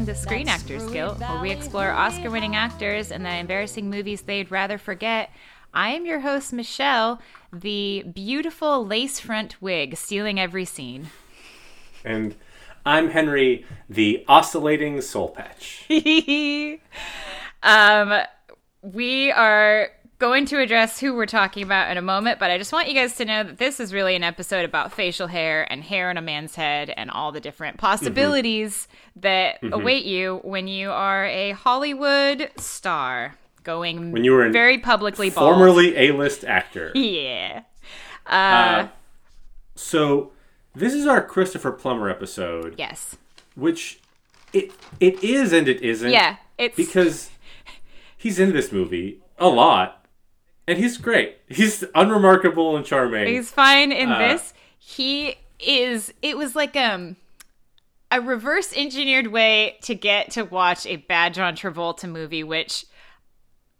Welcome to Screen Actors Guild, where we explore Oscar-winning actors and the embarrassing movies they'd rather forget. I am your host, Michelle, the beautiful lace front wig stealing every scene. And I'm Henry, the oscillating soul patch. We are going to address who we're talking about in a moment, but I just want you guys to know that this is really an episode about facial hair and hair on a man's head and all the different possibilities that await you when you are a Hollywood star going when you were very publicly bald. Formerly A-list actor. Yeah. So this is our Christopher Plummer episode. Yes. Which it is and it isn't. Yeah. It's because he's in this movie a lot. And he's great. He's unremarkable and charming. He's fine in this. He is... It was like a reverse-engineered way to get to watch a bad John Travolta movie, which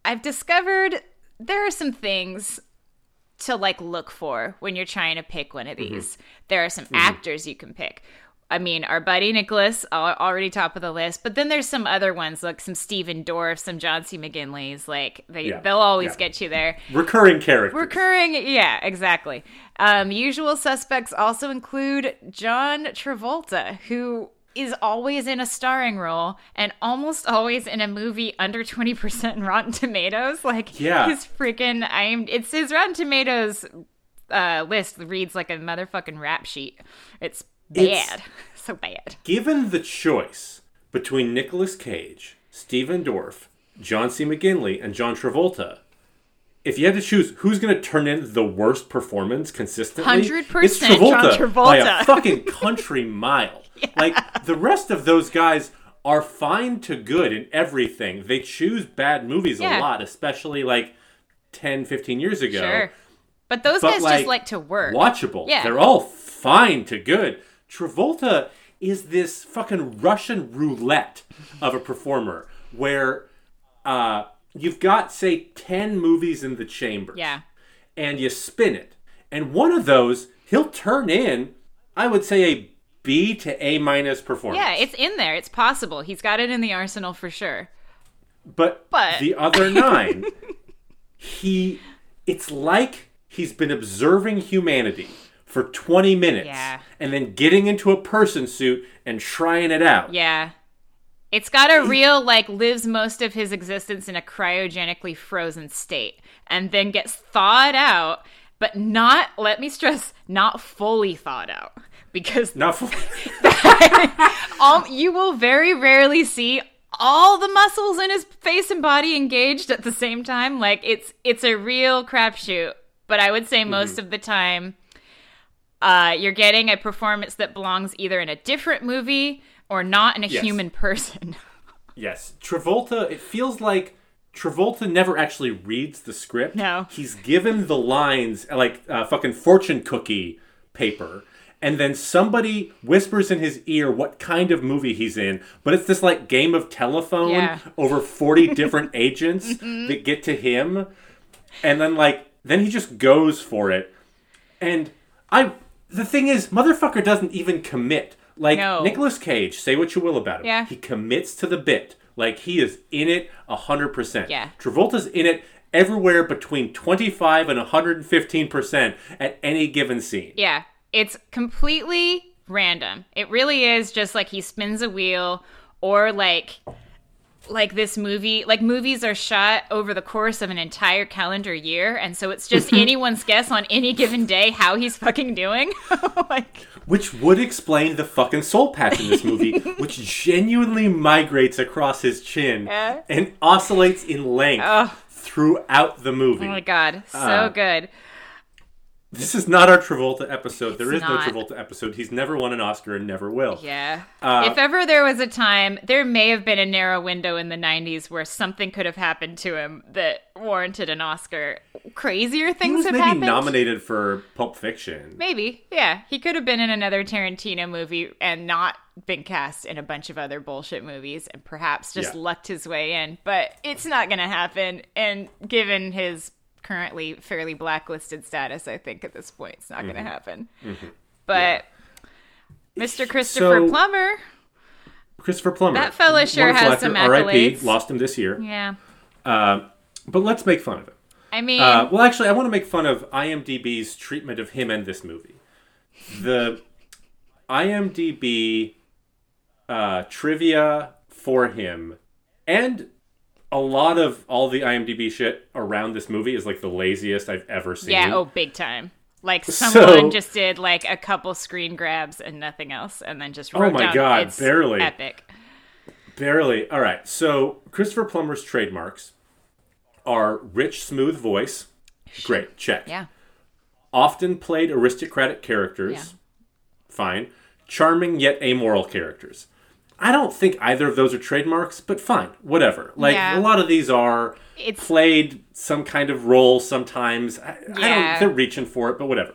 I've discovered there are some things to, like, look for when you're trying to pick one of these. There are some actors you can pick. I mean, our buddy Nicholas, already top of the list. But then there's some other ones, like some Stephen Dorff, some John C. McGinley's. Like, they'll always get you there. Recurring characters. Yeah, exactly. Usual suspects also include John Travolta, who is always in a starring role and almost always in a movie under 20% in Rotten Tomatoes. Like, his freaking... It's his Rotten Tomatoes list reads like a motherfucking rap sheet. It's... Bad. It's so bad. Given the choice between Nicolas Cage, Steven Dorff, John C. McGinley, and John Travolta, if you had to choose who's going to turn in the worst performance consistently, 100% it's Travolta, John Travolta. By a fucking country mile. Like, the rest of those guys are fine to good in everything. They choose bad movies a lot, especially like 10, 15 years ago. Sure. But those guys like, just like to work. Watchable. Yeah. They're all fine to good. Travolta is this fucking Russian roulette of a performer where you've got, say, 10 movies in the chamber. Yeah. And you spin it. And one of those, he'll turn in, I would say, a B to A- performance. Yeah, it's in there. It's possible. He's got it in the arsenal for sure. But the other nine, it's like he's been observing humanity for 20 minutes. Yeah. And then getting into a person suit and trying it out. Yeah. It's got a real, like, lives most of his existence in a cryogenically frozen state and then gets thawed out, but not, let me stress, not fully thawed out. Because you will very rarely see all the muscles in his face and body engaged at the same time. Like, it's a real crapshoot. But I would say most of the time... you're getting a performance that belongs either in a different movie or not in a human person. Yes. Travolta, it feels like Travolta never actually reads the script. No. He's given the lines like fucking fortune cookie paper. And then somebody whispers in his ear what kind of movie he's in. But it's this like game of telephone over 40 different agents that get to him. And then then he just goes for it. And... the thing is, motherfucker doesn't even commit. Like, no. Nicolas Cage, say what you will about him. Yeah. He commits to the bit. Like, he is in it 100%. Yeah. Travolta's in it everywhere between 25 and 115% at any given scene. Yeah. It's completely random. It really is just like he spins a wheel or like this movie, like movies are shot over the course of an entire calendar year. And so it's just anyone's guess on any given day how he's fucking doing. Which would explain the fucking soul patch in this movie, which genuinely migrates across his chin and oscillates in length throughout the movie. Oh my God. So good. This is not our Travolta episode. No Travolta episode. He's never won an Oscar and never will. Yeah. If ever there was a time, there may have been a narrow window in the 90s where something could have happened to him that warranted an Oscar. Crazier things have happened. He was maybe nominated for Pulp Fiction. Maybe, yeah. He could have been in another Tarantino movie and not been cast in a bunch of other bullshit movies and perhaps just lucked his way in. But it's not going to happen. And given his... currently fairly blacklisted status, I think at this point it's not going to happen. But Mr. Christopher Plummer Christopher Plummer. That fella sure has some accolades. R.I.P. Lost him this year. Yeah. But let's make fun of him. I mean... well, actually, I want to make fun of IMDb's treatment of him and this movie. The IMDb trivia for him and... a lot of all the IMDb shit around this movie is, like, the laziest I've ever seen. Yeah, oh, big time. Like, someone just did, like, a couple screen grabs and nothing else, and then just wrote down. Oh, my God, it's barely. Epic. Barely. All right, so Christopher Plummer's trademarks are rich, smooth voice. Great, check. Yeah. Often played aristocratic characters. Yeah. Fine. Charming yet amoral characters. I don't think either of those are trademarks, but fine, whatever. Like, a lot of these are played some kind of role sometimes. I don't, they're reaching for it, but whatever.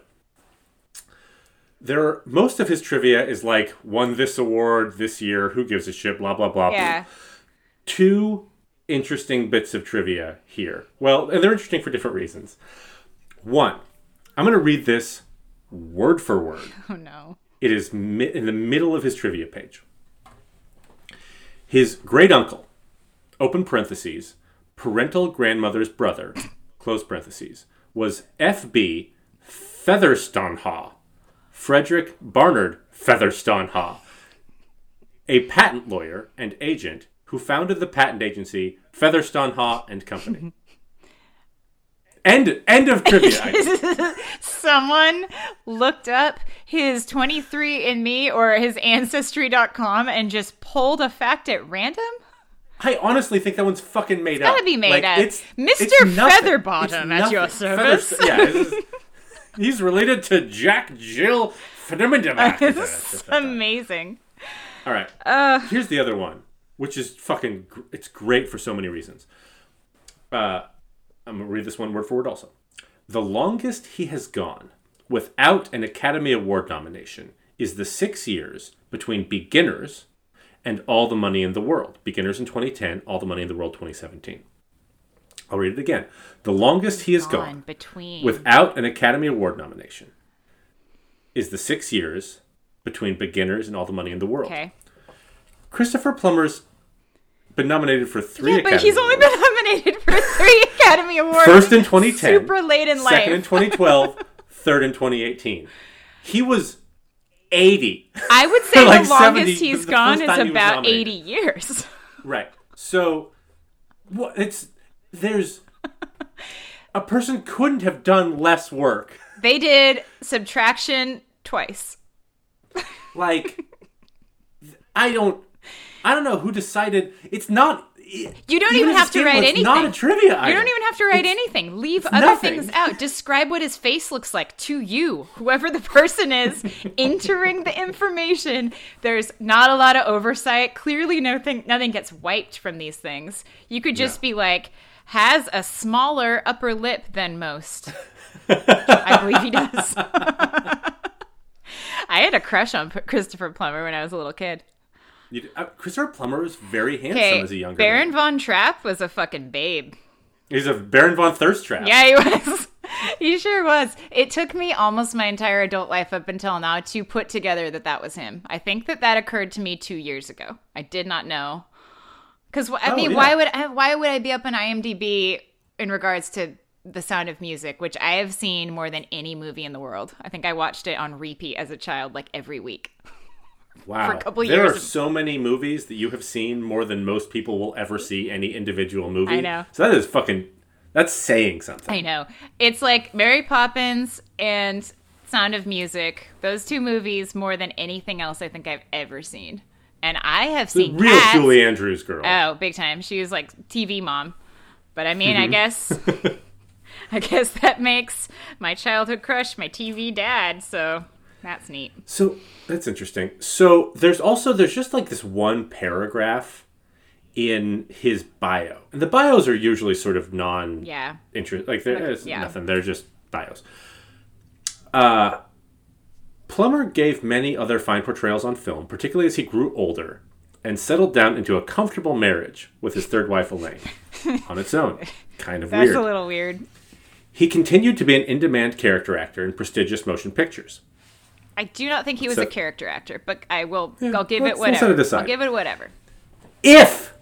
Most of his trivia is like, won this award this year, who gives a shit, blah, blah, blah. Yeah. Blah. Two interesting bits of trivia here. Well, and they're interesting for different reasons. One, I'm going to read this word for word. Oh, no. It is in the middle of his trivia page. His great-uncle, open parentheses, parental grandmother's brother, close parentheses, was F.B. Featherstonehaugh, Frederick Barnard Featherstonehaugh, a patent lawyer and agent who founded the patent agency Featherstonehaugh and Company. End of trivia. Someone looked up his 23andMe or his Ancestry.com and just pulled a fact at random? I honestly think that one's fucking made up. It's gotta be made up. It's, Mr. Featherbottom at your service. He's related to Jack Jill Federmandimac. It's amazing. All right. Here's the other one, which is fucking... It's great for so many reasons. I'm going to read this one word for word also. The longest he has gone without an Academy Award nomination is the 6 years between Beginners and All the Money in the World. Beginners in 2010, All the Money in the World 2017. I'll read it again. The longest he has gone without an Academy Award nomination is the 6 years between Beginners and All the Money in the World. Okay. Christopher Plummer's been nominated for three Academy Awards. Yeah, but he's only been nominated for three Academy Awards. First in 2010. Super late in life. Second in 2012. Third in 2018. He was 80. I would say like the longest 70, he's gone is about 80 years. Right. So, there's... A person couldn't have done less work. They did subtraction twice. Like, I don't know who decided. It's not. You don't even have to write anything. It's not a trivia item. You don't even have to write anything. Leave other things out. Describe what his face looks like to you. Whoever the person is entering the information, there's not a lot of oversight. Clearly, nothing gets wiped from these things. You could just be like, has a smaller upper lip than most. I believe he does. I had a crush on Christopher Plummer when I was a little kid. Christopher Plummer was very handsome as a younger Baron Von Trapp was a fucking babe. He's a Baron Von Thirst Trap. Yeah, he was. He sure was. It took me almost my entire adult life up until now to put together that was him. I think that occurred to me 2 years ago. I did not know. Because, why would I be up on IMDb in regards to The Sound of Music, which I have seen more than any movie in the world. I think I watched it on repeat as a child, like every week. Wow. For a couple years. There are so many movies that you have seen more than most people will ever see any individual movie. I know. So that's saying something. I know. It's like Mary Poppins and Sound of Music. Those two movies more than anything else I think I've ever seen. And I have seen real Cats. Julie Andrews girl. Oh, big time. She was like TV mom. But I mean, I guess that makes my childhood crush my TV dad, so... That's neat. So that's interesting. So there's just like this one paragraph in his bio. And the bios are usually sort of non-interest. Like there's nothing. They're just bios. Plummer gave many other fine portrayals on film, particularly as he grew older and settled down into a comfortable marriage with his third wife, Elaine, on its own. Kind of weird. That's a little weird. He continued to be an in-demand character actor in prestigious motion pictures. I do not think he was a character actor, but I will. Yeah, I'll give it whatever. I'll give it whatever. If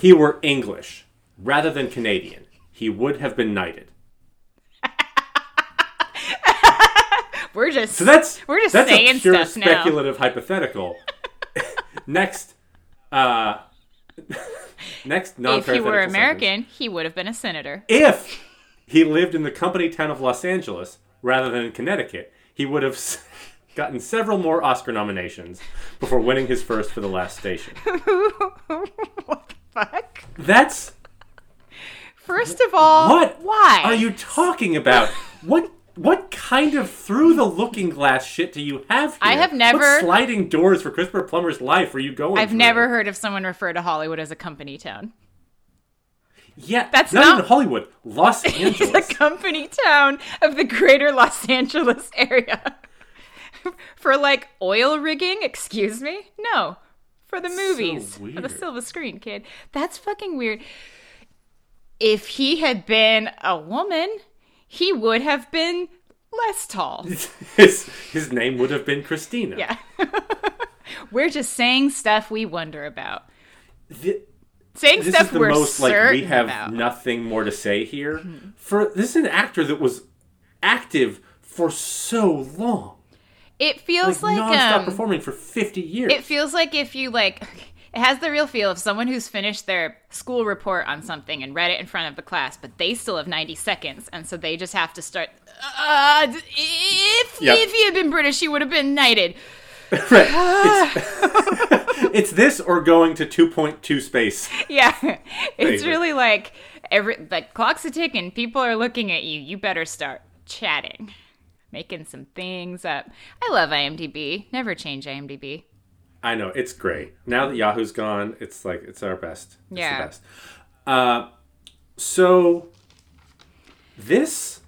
he were English rather than Canadian, he would have been knighted. We're just saying stuff now. That's a pure speculative hypothetical. Next non-hypothetical. If he were American, he would have been a senator. If he lived in the company town of Los Angeles rather than in Connecticut, he would have gotten several more Oscar nominations before winning his first for The Last Station. What the fuck? That's... First of all, why are you talking about? What kind of through-the-looking-glass shit do you have here? I have never... What sliding doors for Christopher Plummer's life are you going I've through? Never heard of someone refer to Hollywood as a company town. Yeah, that's not even Hollywood. Los Angeles. It's a company town of the greater Los Angeles area. For, like, oil rigging? Excuse me? No. For the movies. So for the silver screen, kid. That's fucking weird. If he had been a woman... he would have been less tall. His name would have been Christina. Yeah. We're just saying stuff we wonder about. We have nothing more to say here. Mm-hmm. This is an actor that was active for so long. It feels like nonstop performing for 50 years. It feels like if you it has the real feel of someone who's finished their school report on something and read it in front of the class, but they still have 90 seconds, and so they just have to start, if he had been British, he would have been knighted. Right. It's this or going to 2.2 space. Yeah. It's really like, clock's a ticking, people are looking at you, you better start chatting, making some things up. I love IMDb. Never change IMDb. I know, it's great. Now that Yahoo's gone, it's like, it's our best. It's the best. So, this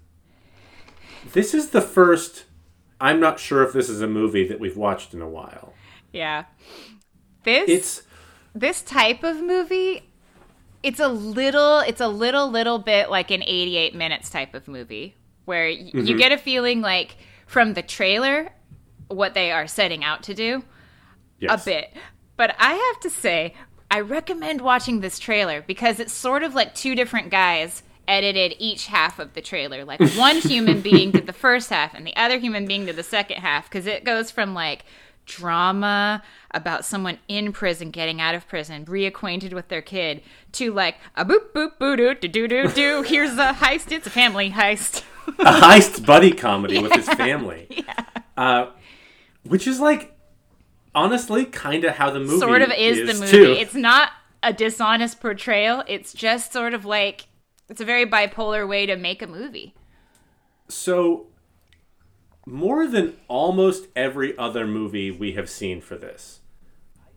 is the first, I'm not sure if this is a movie that we've watched in a while. Yeah. This type of movie, it's a little bit like an 88 minutes type of movie, where you get a feeling like, from the trailer, what they are setting out to do. Yes. A bit. But I have to say, I recommend watching this trailer because it's sort of like two different guys edited each half of the trailer. Like one human being did the first half and the other human being did the second half, because it goes from like drama about someone in prison getting out of prison, reacquainted with their kid, to like a boop boop boo doo doo doo doo. Here's a heist. It's a family heist. A heist buddy comedy with his family. Yeah. Which is like, honestly, kind of how the movie sort of is the movie too. It's not a dishonest portrayal. It's just sort of like, it's a very bipolar way to make a movie. So, more than almost every other movie we have seen for this,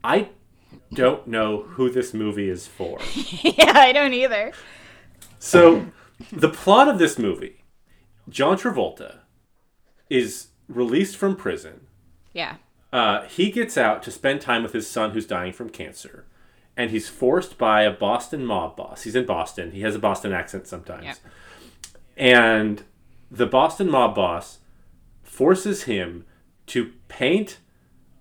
I don't know who this movie is for. Yeah, I don't either. So, the plot of this movie, John Travolta is released from prison. Yeah. He gets out to spend time with his son who's dying from cancer, and he's forced by a Boston mob boss. He's in Boston. He has a Boston accent sometimes. Yep. And the Boston mob boss forces him to paint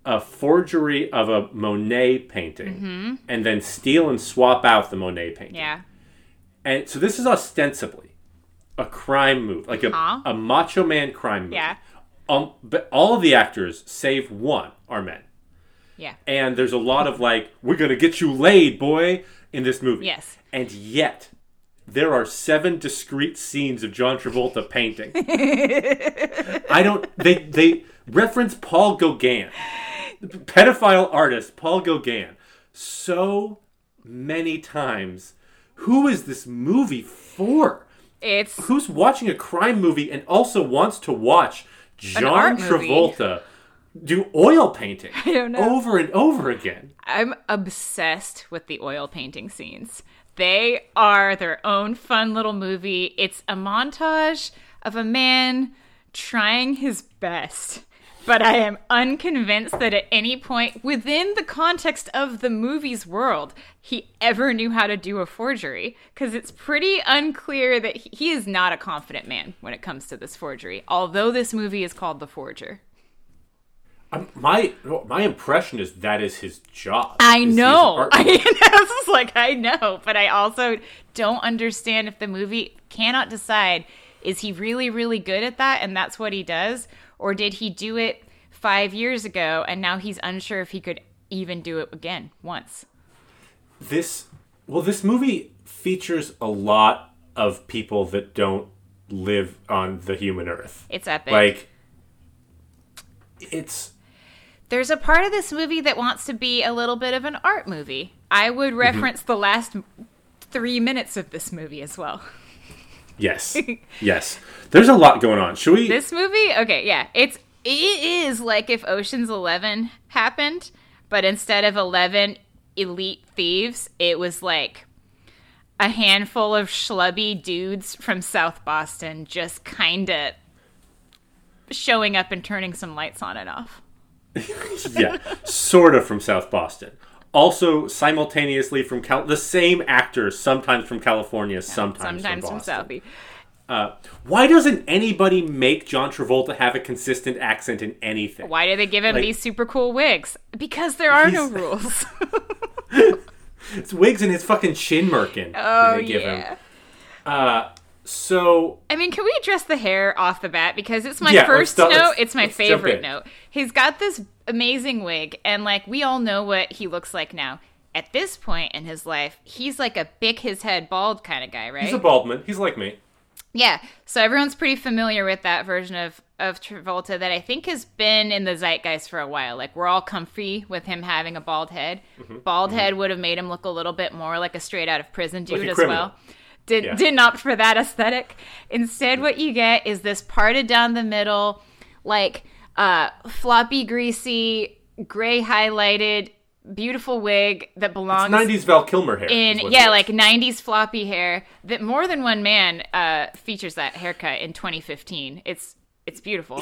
a forgery of a Monet painting, mm-hmm. and then steal and swap out the Monet painting. Yeah. And so this is ostensibly a crime movie, like a Macho Man crime movie. Yeah. But all of the actors, save one, are men. Yeah. And there's a lot of like, we're going to get you laid, boy, in this movie. Yes. And yet, there are 7 discrete scenes of John Travolta painting. They reference Paul Gauguin. Pedophile artist Paul Gauguin. So many times. Who is this movie for? Who's watching a crime movie and also wants to watch John Travolta do oil painting? I don't know. Over and over again. I'm obsessed with the oil painting scenes. They are their own fun little movie. It's a montage of a man trying his best. But I am unconvinced that at any point within the context of the movie's world, he ever knew how to do a forgery, because it's pretty unclear that he is not a confident man when it comes to this forgery, although this movie is called The Forger. My impression is that is his job. I know. I know, but I also don't understand if the movie cannot decide, is he really, really good at that and that's what he does? Or did he do it 5 years ago and now he's unsure if he could even do it again once? This movie features a lot of people that don't live on the human earth. It's epic. There's a part of this movie that wants to be a little bit of an art movie. I would reference the last 3 minutes of this movie as well. Yes. Yes. There's a lot going on. Should we... This movie? Okay, yeah. It is like if Ocean's 11 happened, but instead of 11 elite thieves, it was like a handful of schlubby dudes from South Boston just kind of showing up and turning some lights on and off. Yeah, sort of from South Boston. Also, simultaneously from the same actors, sometimes from California, yeah, sometimes from Boston. Southie. Why doesn't anybody make John Travolta have a consistent accent in anything? Why do they give him these super cool wigs? Because there are no rules. It's wigs and his fucking chin merkin. Oh, yeah. Him. So... I mean, can we address the hair off the bat? Because it's my first note. It's my favorite note. He's got this amazing wig, and, we all know what he looks like now. At this point in his life, he's like a bick-his-head bald kind of guy, right? He's a bald man. He's like me. Yeah. So everyone's pretty familiar with that version of Travolta that I think has been in the zeitgeist for a while. We're all comfy with him having a bald head. Mm-hmm. Bald head would have made him look a little bit more like a straight-out-of-prison dude as criminal. Well. Didn't opt for that aesthetic. Instead, what you get is this parted down the middle, floppy, greasy, gray highlighted, beautiful wig that belongs... It's 90s Val Kilmer hair. Like 90s floppy hair that more than one man features that haircut in 2015. It's beautiful.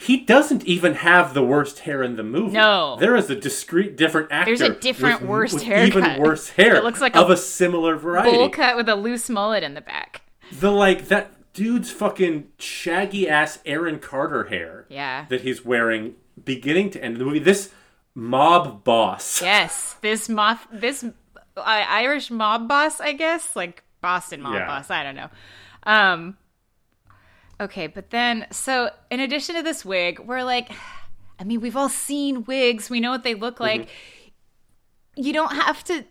He doesn't even have the worst hair in the movie. No. There is a discrete different actor. There's a different worst haircut. Even worse hair. It looks like of a similar variety. Bowl cut with a loose mullet in the back. That dude's fucking shaggy ass Aaron Carter hair. Yeah. That he's wearing beginning to end of the movie. This mob boss. Yes. This Irish mob boss, I guess. Boston mob boss. I don't know. Okay, but then, so in addition to this wig, we're we've all seen wigs. We know what they look like. Mm-hmm. You don't have to,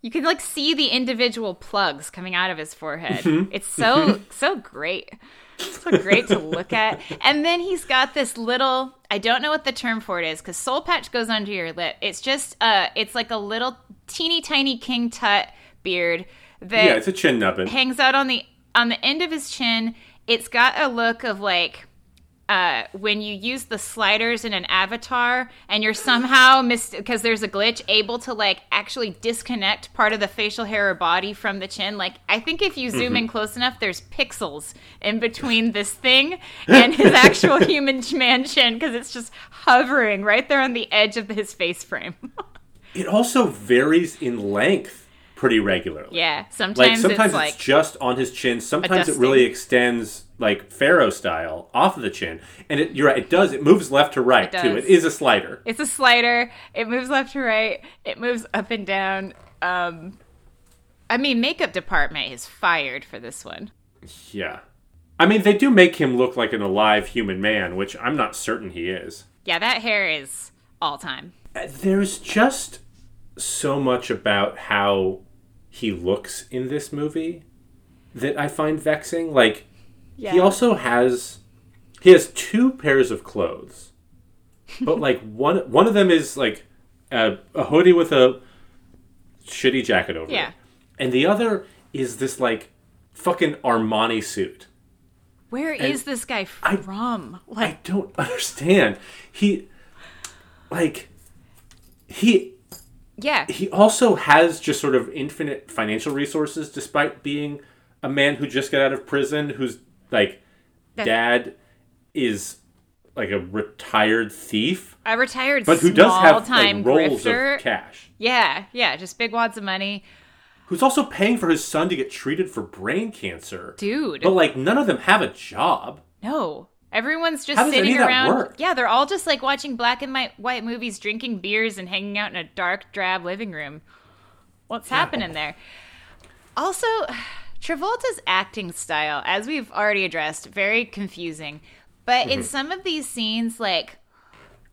you can see the individual plugs coming out of his forehead. Mm-hmm. It's so great. It's so great to look at. And then he's got this little, I don't know what the term for it is, because soul patch goes under your lip. It's just, it's like a little teeny tiny King Tut beard that it's a chin nubbin. Hangs out on the end of his chin. It's got a look of when you use the sliders in an avatar and you're somehow, because there's a glitch, able to actually disconnect part of the facial hair or body from the chin. I think if you zoom in close enough, there's pixels in between this thing and his actual human man chin because it's just hovering right there on the edge of his face frame. It also varies in length. Pretty regularly. Yeah, sometimes it's just on his chin. Sometimes it really extends Pharaoh style off of the chin. And you're right, it does. It moves left to right too. It is a slider. It's a slider. It moves left to right. It moves up and down. Makeup department is fired for this one. Yeah. They do make him look like an alive human man, which I'm not certain he is. Yeah, that hair is all time. There's just so much about how he looks in this movie that I find vexing. He also has two pairs of clothes, but one of them is a hoodie with a shitty jacket over it, and the other is this fucking Armani suit. Where and is this guy from? I don't understand. Yeah. He also has just sort of infinite financial resources despite being a man who just got out of prison whose dad is a retired thief. A retired small-time grifter. But who does have rolls of cash. Yeah, yeah, just big wads of money. Who's also paying for his son to get treated for brain cancer. Dude. But none of them have a job. No. Everyone everyone's just sitting around. Yeah, they're all just like watching black and white movies, drinking beers, and hanging out in a dark, drab living room. What's happening there? Also, Travolta's acting style, as we've already addressed, very confusing. But in some of these scenes, like,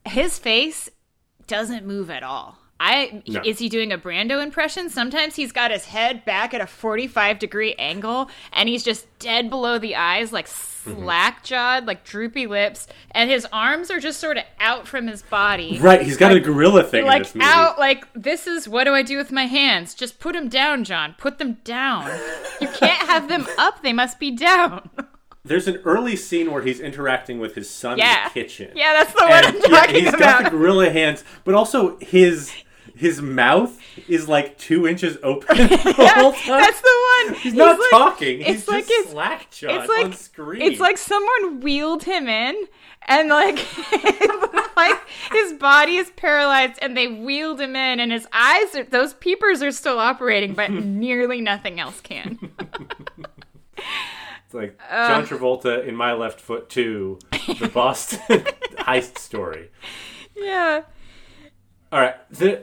his face doesn't move at all. Is he doing a Brando impression? Sometimes he's got his head back at a 45-degree angle, and he's just dead below the eyes, like slack-jawed, like droopy lips, and his arms are just sort of out from his body. Right, he's got like a gorilla thing like in this movie. Out, like, this is, what do I do with my hands? Just put them down, John. Put them down. You can't have them up. They must be down. There's an early scene where he's interacting with his son's kitchen. Yeah, that's the one I'm talking about. He's got the gorilla hands, but also his mouth is like 2 inches open. Whole time. That's the one. He's not like, talking. He's just like slack-jawed on screen. It's like someone wheeled him in, and like, like his body is paralyzed, and they wheeled him in, and his eyes, those peepers are still operating, but nearly nothing else can. It's like John Travolta in My Left Foot 2, the Boston heist story. Yeah. All right. This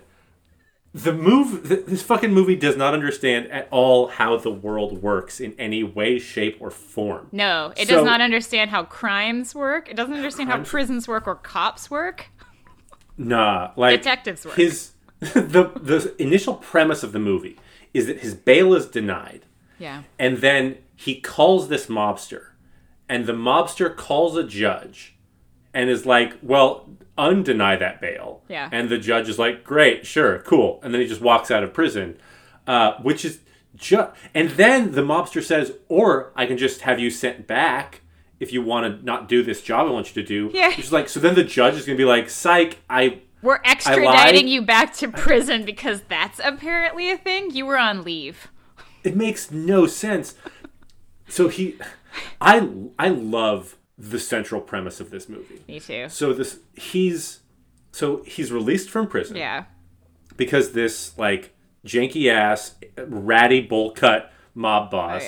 fucking movie does not understand at all how the world works in any way, shape, or form. No, it does not understand how crimes work. It doesn't understand how prisons work or cops work. Nah, like detectives work. The initial premise of the movie is that his bail is denied. Yeah. And then he calls this mobster, and the mobster calls a judge and is like, well, undeny that bail. Yeah. And the judge is like, great, sure, cool. And then he just walks out of prison, which is just... And then the mobster says, or I can just have you sent back if you want to not do this job I want you to do. Yeah. Which is like, so then the judge is going to be like, psych, we're extraditing you back to prison because that's apparently a thing. You were on leave. It makes no sense. So I love the central premise of this movie. Me too. So he's released from prison. Yeah. Because this like janky ass ratty bowl cut mob boss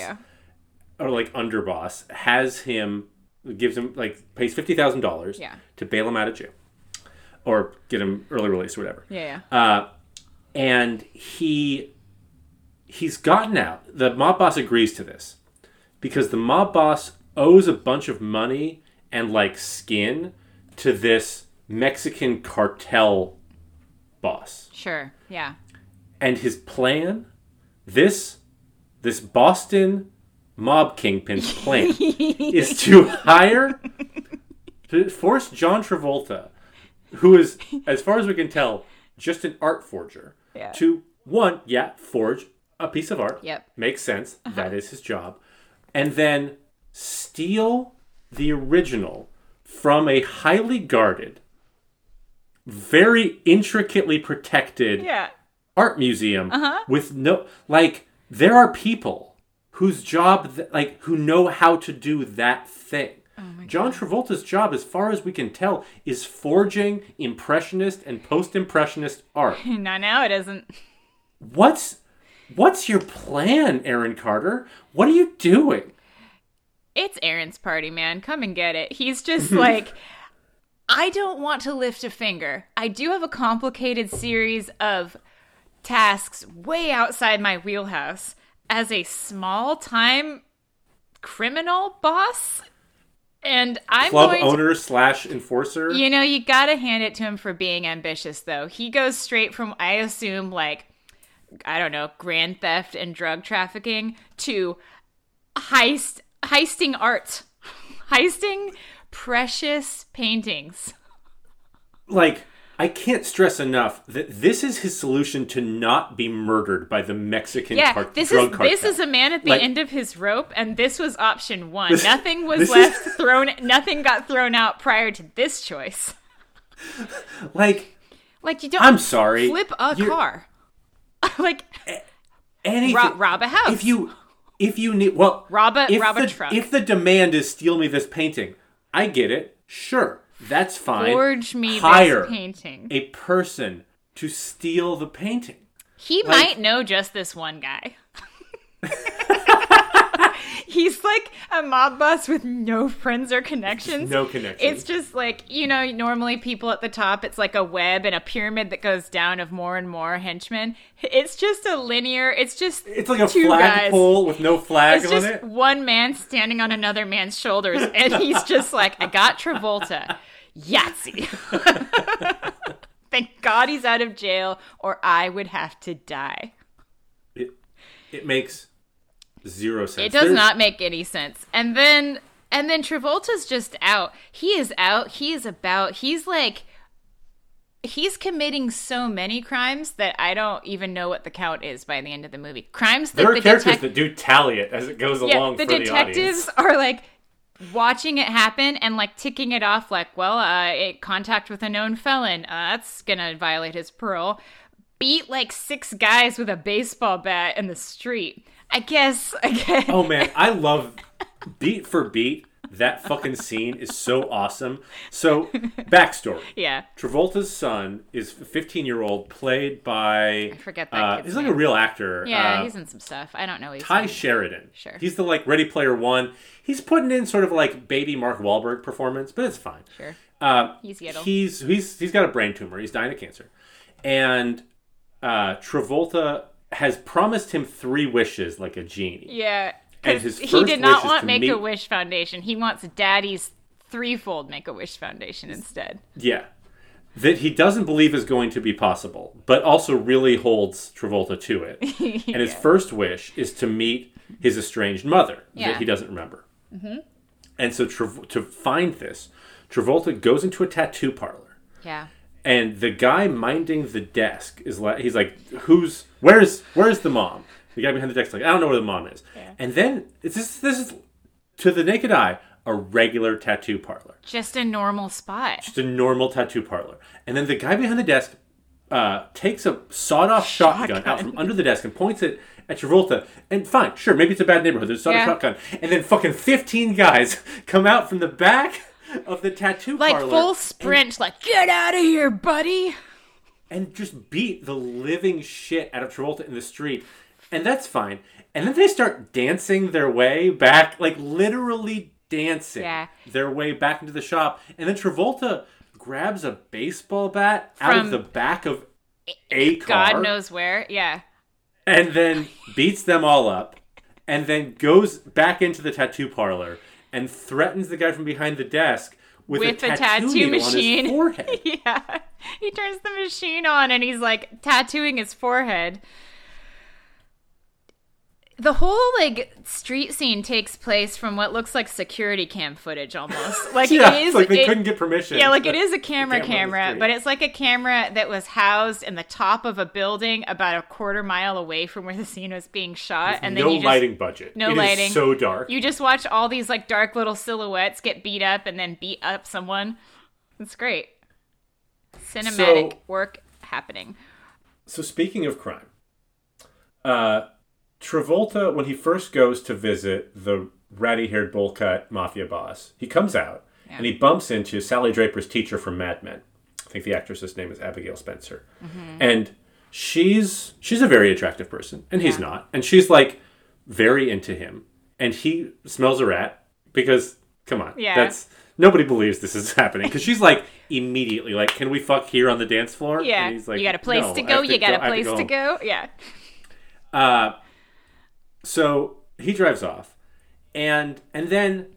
or like underboss gives him like pays $50,000 to bail him out of jail or get him early release or whatever. Yeah. And he's gotten out. The mob boss agrees to this. Because the mob boss owes a bunch of money and, like, skin to this Mexican cartel boss. Sure, yeah. And his plan, this Boston mob kingpin's plan is to force John Travolta, who is, as far as we can tell, just an art forger, to, forge a piece of art. Yep. Makes sense. Uh-huh. That is his job. And then steal the original from a highly guarded, very intricately protected art museum with no... Like, there are people whose job... who know how to do that thing. Oh John Travolta's job, as far as we can tell, is forging Impressionist and Post-Impressionist art. Not now, it isn't. What's your plan, Aaron Carter? What are you doing? It's Aaron's party, man. Come and get it. He's just like, I don't want to lift a finger. I do have a complicated series of tasks way outside my wheelhouse as a small-time criminal boss. And I'm club owner / enforcer. You know, you gotta hand it to him for being ambitious, though. He goes straight from, I assume, like... I don't know, grand theft and drug trafficking to heisting art. Heisting precious paintings. Like, I can't stress enough that this is his solution to not be murdered by the Mexican drug cartel. This is a man at the end of his rope, and this was option one. Nothing got thrown out prior to this choice. Like you don't flip a car. Like anything, rob a house. If you need, well, rob a truck. If the demand is steal me this painting, I get it. Sure, that's fine. Forge me this painting. A person to steal the painting. He might know just this one guy. He's like a mob boss with no friends or connections. No connections. It's just like, you know, normally people at the top, it's like a web and a pyramid that goes down of more and more henchmen. It's just a linear, it's like a flagpole with no flag on it. It's just one man standing on another man's shoulders, and he's just like, I got Travolta. Yahtzee. Thank God he's out of jail, or I would have to die. It makes zero sense. It does not make any sense. And then Travolta's just out. He is out. He is about. He's committing so many crimes that I don't even know what the count is by the end of the movie. Crimes that there are characters that do tally it as it goes along. The detectives are like watching it happen and like ticking it off. Like, well, contact with a known felon. That's gonna violate his parole. Beat like six guys with a baseball bat in the street. I guess again. Oh man, I love beat for beat. That fucking scene is so awesome. So, backstory. Yeah. Travolta's son is a 15-year-old played by... I forget that kid's name. He's like a real actor. Yeah, he's in some stuff. I don't know. Ty Sheridan. Sure. He's the like Ready Player One. He's putting in sort of like baby Mark Wahlberg performance, but it's fine. Sure. He's Yedel. He's got a brain tumor. He's dying of cancer. And Travolta has promised him three wishes like a genie. Yeah. And his first he did not want Make-A-Wish Foundation. He wants Daddy's threefold Make-A-Wish Foundation instead. Yeah. That he doesn't believe is going to be possible, but also really holds Travolta to it. And his first wish is to meet his estranged mother that he doesn't remember. Mm-hmm. And so to find this, Travolta goes into a tattoo parlor. Yeah. And the guy minding the desk is like, he's like, where's the mom? The guy behind the desk is like, I don't know where the mom is. Yeah. And then this is, to the naked eye, a regular tattoo parlor. Just a normal spot. Just a normal tattoo parlor. And then the guy behind the desk takes a sawed-off shotgun out from under the desk and points it at Travolta. And fine, sure, maybe it's a bad neighborhood. There's a sawed-off shotgun. And then fucking 15 guys come out from the back of the tattoo parlor. Like full sprint, get out of here, buddy. And just beat the living shit out of Travolta in the street. And that's fine. And then they start dancing their way back, like literally dancing their way back into the shop. And then Travolta grabs a baseball bat out of the back of a car. God knows where, yeah. And then beats them all up. And then goes back into the tattoo parlor and threatens the guy from behind the desk with a tattoo machine on his forehead. Yeah. He turns the machine on and he's like tattooing his forehead. The whole, street scene takes place from what looks like security cam footage, almost. It is, they couldn't get permission. Yeah, it is a camera, but it's like a camera that was housed in the top of a building about a quarter mile away from where the scene was being shot. With and then no lighting budget. No lighting. It is so dark. You just watch all these, dark little silhouettes get beat up and then beat up someone. It's great. Cinematic work happening. So, speaking of crime, Travolta, when he first goes to visit the ratty-haired bowl-cut mafia boss, he comes out and he bumps into Sally Draper's teacher from Mad Men. I think the actress's name is Abigail Spencer. Mm-hmm. And she's a very attractive person, and he's not. And she's, very into him. And he smells a rat because, come on, that's... Nobody believes this is happening. Because she's immediately can we fuck here on the dance floor? Yeah, and he's like, you got a place to go, you got a place to go. Yeah. So he drives off, and then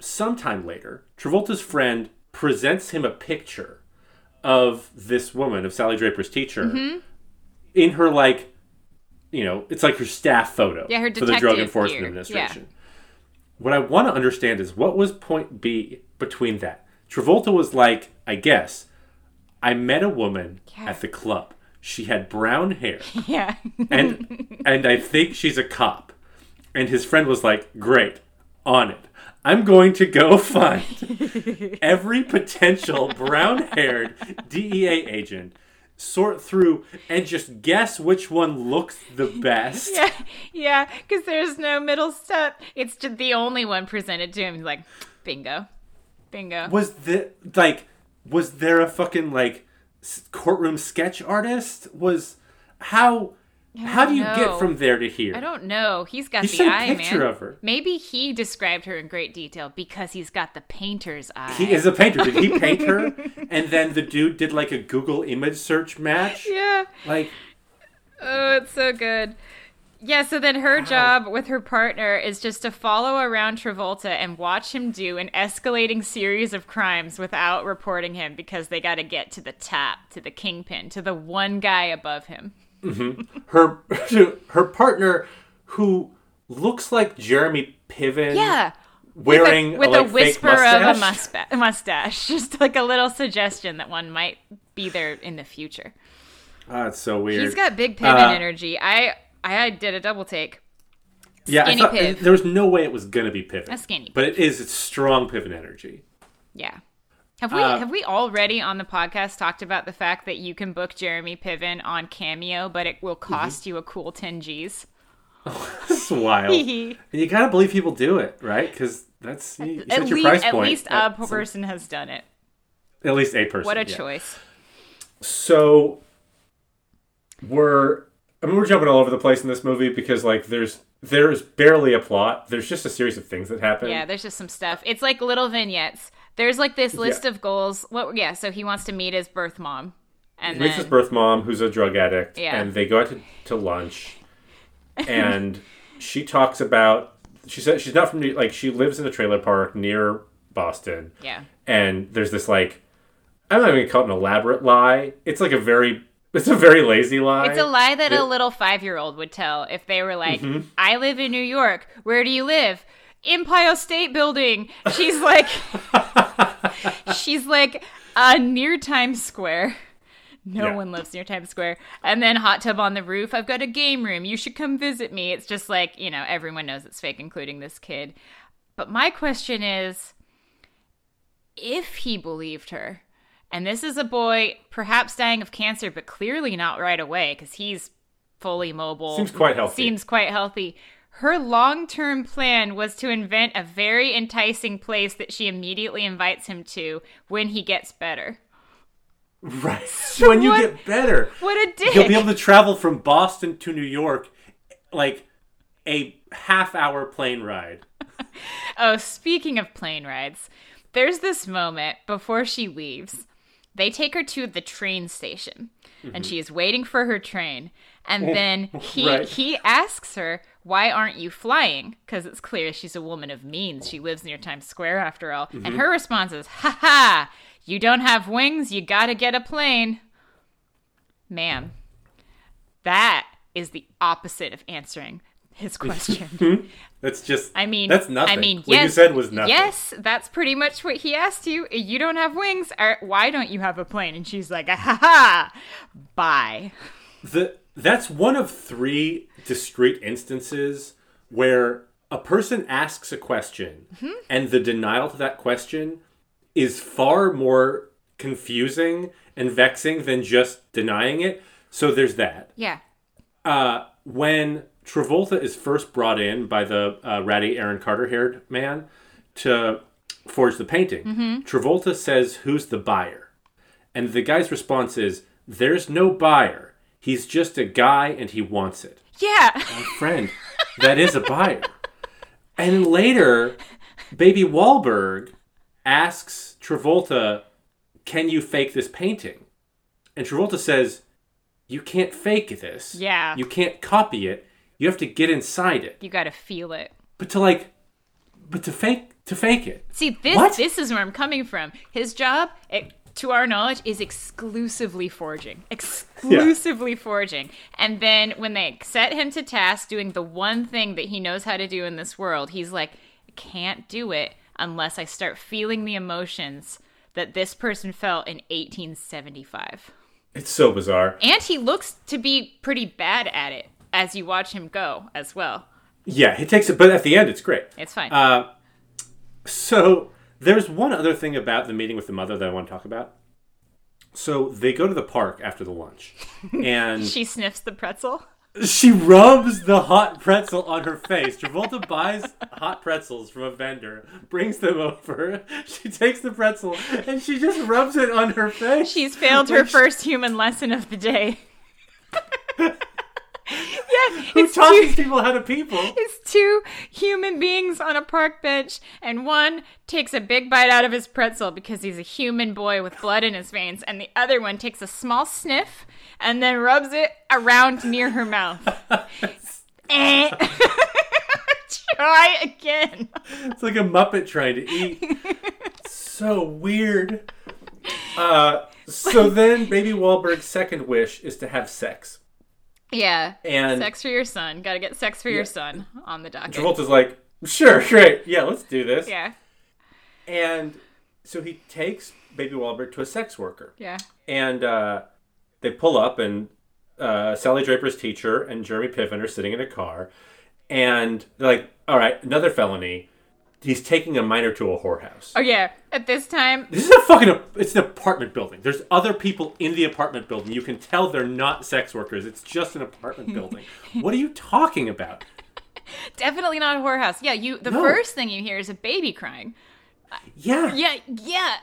sometime later, Travolta's friend presents him a picture of this woman, of Sally Draper's teacher, in her it's her staff photo her for the Drug Enforcement Administration. Yeah. What I want to understand is what was point B between that? Travolta was like, I guess, I met a woman at the club. She had brown hair. Yeah. and I think she's a cop. And his friend was like, great, on it. I'm going to go find every potential brown-haired DEA agent, sort through, and just guess which one looks the best. Yeah, because there's no middle step. It's just the only one presented to him. He's like, bingo. Was there a fucking, courtroom sketch artist? How How do you get from there to here? I don't know. He's got the eye, man. He's a picture of her. Maybe he described her in great detail because he's got the painter's eye. He is a painter. Did he paint her? And then the dude did like a Google image search match? Yeah. Like... Oh, it's so good. Yeah, so then her job with her partner is just to follow around Travolta and watch him do an escalating series of crimes without reporting him because they got to get to the top, to the kingpin, to the one guy above him. Mm-hmm. Her partner, who looks like Jeremy Piven, wearing with a whisper of a mustache, just like a little suggestion that one might be there in the future. Oh, it's so weird. He's got big Piven energy. I did a double take. Yeah, skinny Piv. There was no way it was gonna be Piven. A skinny Piv. But it is. It's strong Piven energy. Yeah. Have we already on the podcast talked about the fact that you can book Jeremy Piven on Cameo, but it will cost you a cool 10 Gs? Oh, that's wild. And you gotta believe people do it, right? Because that's your price point. At least a person has done it. At least a person. What a choice. So we're jumping all over the place in this movie because like there's barely a plot. There's just a series of things that happen. Yeah, there's just some stuff. It's like little vignettes. There's like this list of goals. So he wants to meet his birth mom. He meets his birth mom, who's a drug addict. Yeah. And they go out to lunch. And she talks about... She said she's not from... Like, she lives in a trailer park near Boston. Yeah. And there's this, like... I'm not even going to call it an elaborate lie. It's like a very... It's a very lazy lie. It's a lie that a little 5-year-old would tell if they were like, I live in New York. Where do you live? Empire State Building. She's like... near Times Square. No one lives near Times Square. And then hot tub on the roof. I've got a game room. You should come visit me. It's just like, you know, everyone knows it's fake, including this kid. But my question is, if he believed her, and this is a boy perhaps dying of cancer, but clearly not right away because he's fully mobile. Seems quite healthy. Her long-term plan was to invent a very enticing place that she immediately invites him to when he gets better. Right. So when you get better. What a dick. You'll be able to travel from Boston to New York like a half-hour plane ride. Oh, speaking of plane rides, there's this moment before she leaves. They take her to the train station, and she is waiting for her train. And then he asks her, why aren't you flying? Because it's clear she's a woman of means. She lives near Times Square, after all. Mm-hmm. And her response is, ha ha, you don't have wings, you gotta get a plane. Ma'am, that is the opposite of answering his question. That's just, I mean, that's nothing. I mean, yes, what you said was nothing. Yes, that's pretty much what he asked you. You don't have wings, why don't you have a plane? And she's like, ha ha, bye. That's one of three discrete instances where a person asks a question and the denial to that question is far more confusing and vexing than just denying it. So there's that. Yeah. When Travolta is first brought in by the ratty Aaron Carter-haired man to forge the painting, Travolta says, who's the buyer? And the guy's response is, there's no buyer. He's just a guy and he wants it. Yeah. My friend, that is a buyer. And later, Baby Wahlberg asks Travolta, can you fake this painting? And Travolta says, you can't fake this. Yeah. You can't copy it. You have to get inside it. You got to feel it. But to fake it. See, this is where I'm coming from. His job... to our knowledge, is exclusively forging. Forging. And then when they set him to task doing the one thing that he knows how to do in this world, he's like, I can't do it unless I start feeling the emotions that this person felt in 1875. It's so bizarre. And he looks to be pretty bad at it as you watch him go as well. Yeah, he takes it, but at the end, it's great. It's fine. So... There's one other thing about the meeting with the mother that I want to talk about. So they go to the park after the lunch. And she sniffs the pretzel? She rubs the hot pretzel on her face. Travolta buys hot pretzels from a vendor, brings them over. She takes the pretzel and she just rubs it on her face. She's failed her first human lesson of the day. Who teaches people how to people? It's two human beings on a park bench, and one takes a big bite out of his pretzel because he's a human boy with blood in his veins, and the other one takes a small sniff and then rubs it around near her mouth. Try again. It's like a Muppet trying to eat. So weird. So then Baby Wahlberg's second wish is to have sex. Yeah. And sex for your son. Gotta get sex for your son on the docket. Travolta's like, sure, great. Yeah, let's do this. Yeah. And so he takes Baby Wahlberg to a sex worker. Yeah. And they pull up, and Sally Draper's teacher and Jeremy Piven are sitting in a car. And they're like, all right, another felony. He's taking a minor to a whorehouse. Oh, yeah. At this time... This is a fucking... It's an apartment building. There's other people in the apartment building. You can tell they're not sex workers. It's just an apartment building. What are you talking about? Definitely not a whorehouse. Yeah, the first thing you hear is a baby crying. Yeah. Yeah.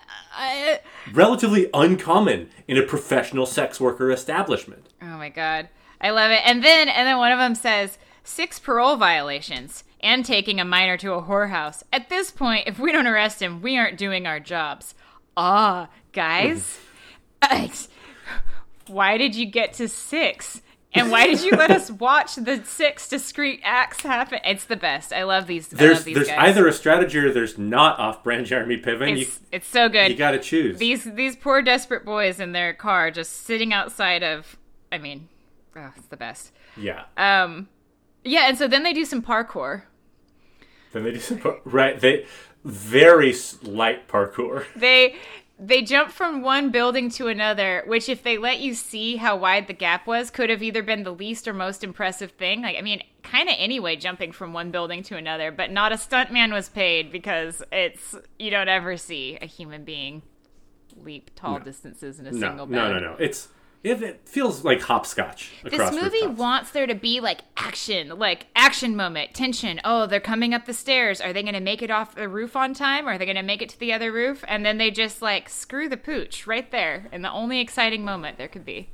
Relatively uncommon in a professional sex worker establishment. Oh, my God. I love it. And then one of them says... 6 parole violations, and taking a minor to a whorehouse. At this point, if we don't arrest him, we aren't doing our jobs. Guys, why did you get to 6? And why did you let us watch the 6 discrete acts happen? It's the best. I love these. There's guys. Either a strategy or there's not off-brand Jeremy Piven. It's so good. You got to choose. These poor desperate boys in their car just sitting outside of, it's the best. Yeah. Yeah, and so then they do some parkour. They very light parkour. They jump from one building to another, which if they let you see how wide the gap was, could have either been the least or most impressive thing. Kind of anyway, jumping from one building to another, but not a stuntman was paid because you don't ever see a human being leap tall distances in a single bound. No. It feels like hopscotch. This movie wants there to be action moment, tension. Oh, they're coming up the stairs. Are they going to make it off the roof on time? Or are they going to make it to the other roof? And then they just screw the pooch right there in the only exciting moment there could be.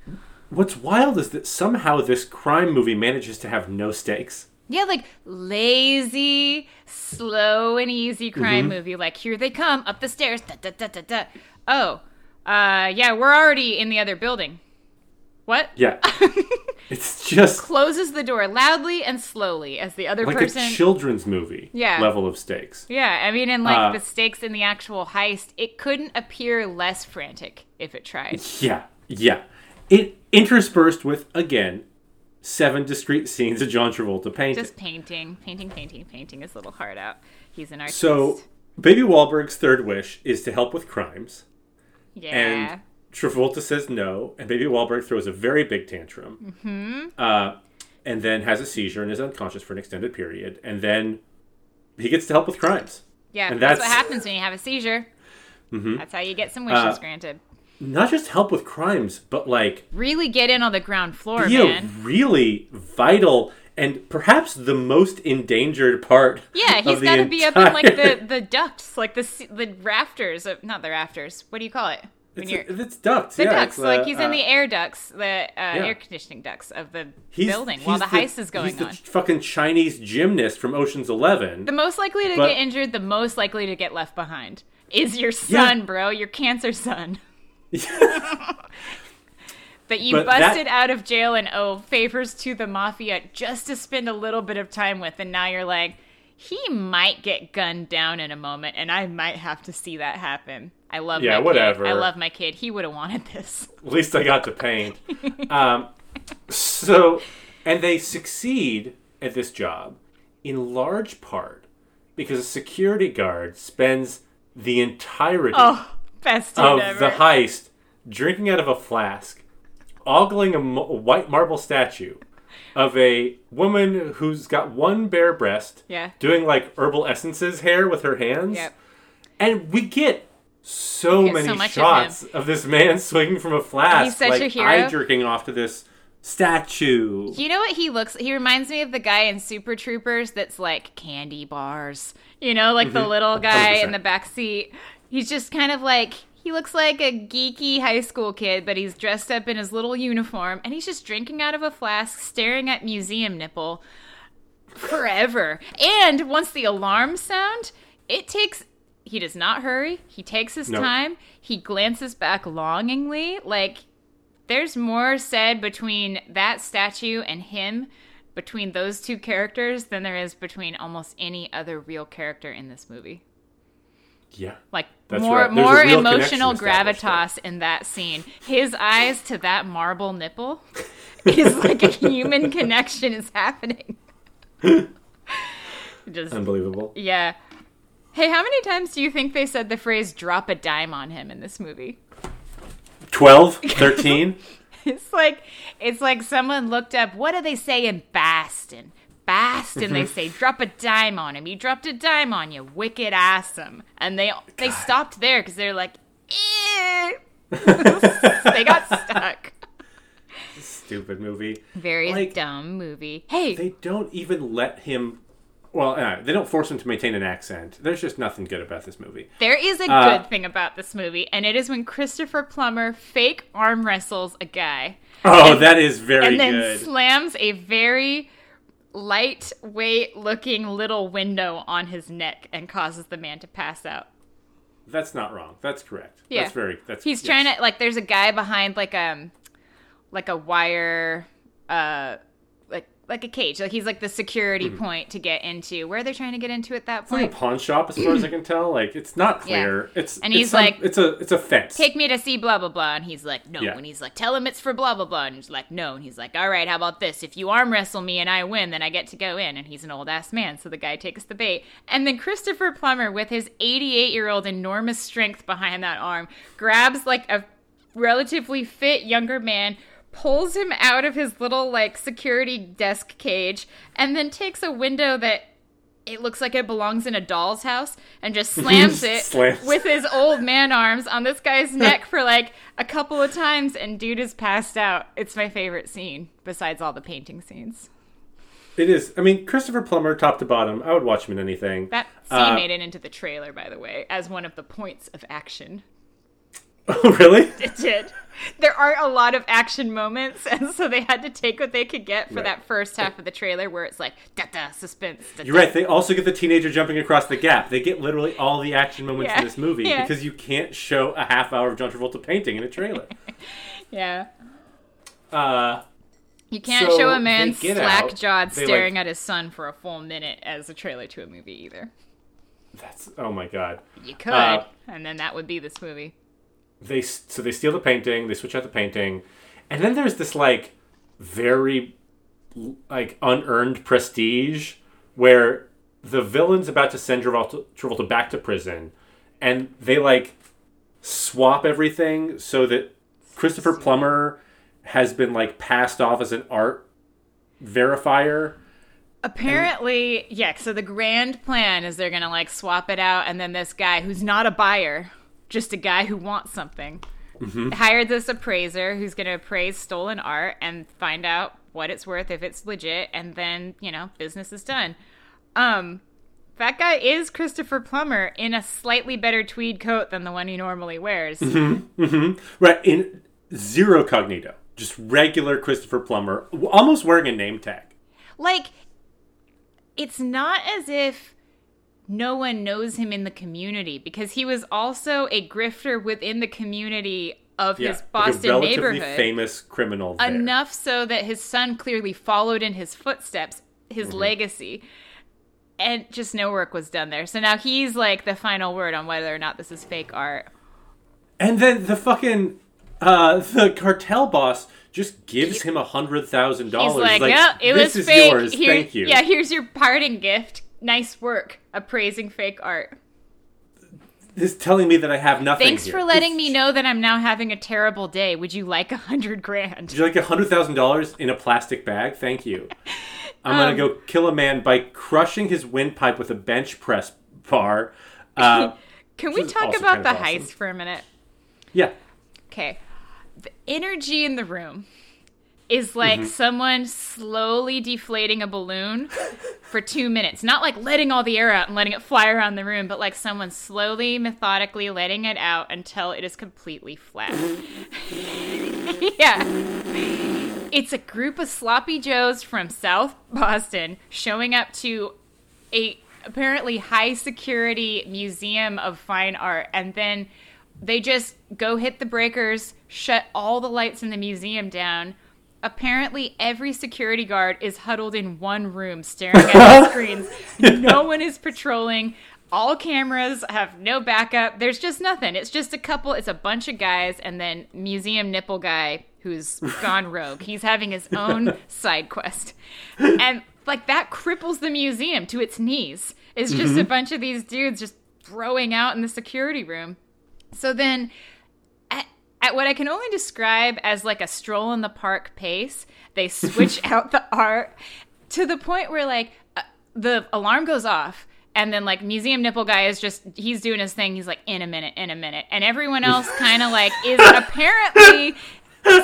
What's wild is that somehow this crime movie manages to have no stakes. Yeah, lazy, slow and easy crime movie. Here they come up the stairs. Da, da, da, da, da. Yeah, we're already in the other building. What? Yeah. It's just... Closes the door loudly and slowly as the other person... Like a children's movie level of stakes. Yeah, the stakes in the actual heist, it couldn't appear less frantic if it tried. Yeah. It interspersed with, again, 7 discrete scenes of John Travolta painting. Just painting his little heart out. He's an artist. So, Baby Wahlberg's third wish is to help with crimes. Yeah. And Travolta says no, and Baby Wahlberg throws a very big tantrum, and then has a seizure and is unconscious for an extended period, and then he gets to help with crimes. Yeah, and that's what happens when you have a seizure. Mm-hmm. That's how you get some wishes granted. Not just help with crimes, but really get in on the ground floor, man. Really vital and perhaps the most endangered part. Yeah, he's got to be up in the ducts, the rafters of not the rafters. What do you call it? It's ducts. The ducts. He's in the air ducts, air conditioning ducts of the building while the heist is going on. He's the fucking Chinese gymnast from Ocean's 11. The most likely to get injured, the most likely to get left behind is your son, bro. Your cancer son. But busted out of jail and owe favors to the mafia just to spend a little bit of time with. And now you're like, he might get gunned down in a moment and I might have to see that happen. I love my kid. I love my kid. He would have wanted this. At least I got to paint. And they succeed at this job in large part because a security guard spends the entirety of the heist drinking out of a flask, ogling a white marble statue of a woman who's got one bare breast, doing herbal essences hair with her hands. Yep. And we get... So many shots of this man swinging from a flask. He's such a hero. Eye jerking off to this statue. You know what he looks like? He reminds me of the guy in Super Troopers that's like candy bars. The little guy 100%. In the backseat. He's just kind of like, he looks like a geeky high school kid, but he's dressed up in his little uniform, and he's just drinking out of a flask, staring at museum nipple forever. And once the alarm sound, it takes... He does not hurry. He takes his time. He glances back longingly. Like, there's more said between that statue and him, between those two characters, than there is between almost any other real character in this movie. Yeah. Like, more emotional gravitas in that scene. His eyes to that marble nipple is like a human connection is happening. Just unbelievable. Yeah. Hey, how many times do you think they said the phrase drop a dime on him in this movie? 12? 13? It's like someone looked up, what do they say in Boston? Boston, they say, drop a dime on him. You dropped a dime on you. Wicked awesome. And they stopped there because they're like, eh. They got stuck. Stupid movie. Very dumb movie. Hey. They don't even let him... Well, they don't force him to maintain an accent. There's just nothing good about this movie. There is a good thing about this movie, and it is when Christopher Plummer fake arm wrestles a guy. Oh, that is very good. And then slams a very lightweight-looking little window on his neck and causes the man to pass out. That's not wrong. That's correct. Yeah. He's trying to, there's a guy behind, a wire... like a cage. He's the security point to get into. Where are they trying to get into at that point? It's like a pawn shop, as far as I can tell. It's not clear. Yeah. It's a fence. Take me to see blah, blah, blah. And he's like, no. Yeah. And he's like, tell him it's for blah, blah, blah. And he's like, no. And he's like, all right, how about this? If you arm wrestle me and I win, then I get to go in. And he's an old ass man. So the guy takes the bait. And then Christopher Plummer, with his 88-year-old enormous strength behind that arm, grabs a relatively fit younger man, pulls him out of his little, security desk cage, and then takes a window that it looks like it belongs in a doll's house and just slams it with his old man arms on this guy's neck for, a couple of times, and dude is passed out. It's my favorite scene, besides all the painting scenes. It is. I mean, Christopher Plummer, top to bottom, I would watch him in anything. That scene made it into the trailer, by the way, as one of the points of action. Oh, really? It did. There are a lot of action moments, and so they had to take what they could get for that first half of the trailer where it's suspense. Da-da. You're right. They also get the teenager jumping across the gap. They get literally all the action moments in this movie because you can't show a half hour of John Travolta painting in a trailer. Yeah. You can't show a man slack-jawed staring at his son for a full minute as a trailer to a movie either. That's... Oh, my God. You could, and then that would be this movie. They steal the painting, they switch out the painting, and then there's this, very, unearned prestige where the villain's about to send Travolta back to prison, and they, swap everything so that Christopher Plummer has been, passed off as an art verifier. Apparently, so the grand plan is they're going to, swap it out, and then this guy who's not a buyer... Just a guy who wants something. Mm-hmm. Hired this appraiser who's going to appraise stolen art and find out what it's worth, if it's legit, and then, business is done. That guy is Christopher Plummer in a slightly better tweed coat than the one he normally wears. Mm-hmm. Mm-hmm. Right, in zero cognito. Just regular Christopher Plummer, almost wearing a name tag. It's not as if... No one knows him in the community because he was also a grifter within the community of his Boston neighborhood. Relatively famous criminal there. Enough so that his son clearly followed in his footsteps, his legacy, and just no work was done there. So now he's the final word on whether or not this is fake art. And then the fucking the cartel boss just gives him $100,000. He's like, yeah, it was fake. This is yours. Thank you. Yeah, here's your parting gift. Nice work, appraising fake art. This is telling me that I have nothing. Thanks for letting me know that I'm now having a terrible day. Would you like $100,000? Would you like $100,000 in a plastic bag? Thank you. I'm gonna go kill a man by crushing his windpipe with a bench press bar. Can we talk about the heist for a minute? Yeah. Okay. The energy in the room is like someone slowly deflating a balloon for 2 minutes. Not like letting all the air out and letting it fly around the room, but like someone slowly, methodically letting it out until it is completely flat. Yeah. It's a group of sloppy joes from South Boston showing up to a apparently high security museum of fine art, and then they just go hit the breakers, shut all the lights in the museum down. Apparently, every security guard is huddled in one room staring at the screens. No one is patrolling. All cameras have no backup. There's just nothing. It's just a couple. It's a bunch of guys and then museum nipple guy who's gone rogue. He's having his own side quest. And like that cripples the museum to its knees. It's just a bunch of these dudes just throwing out in the security room. So then at what I can only describe as like a stroll in the park pace, they switch out the art to the point where like the alarm goes off and then like museum nipple guy is just, he's doing his thing. He's like, in a minute. And everyone else kind of like is apparently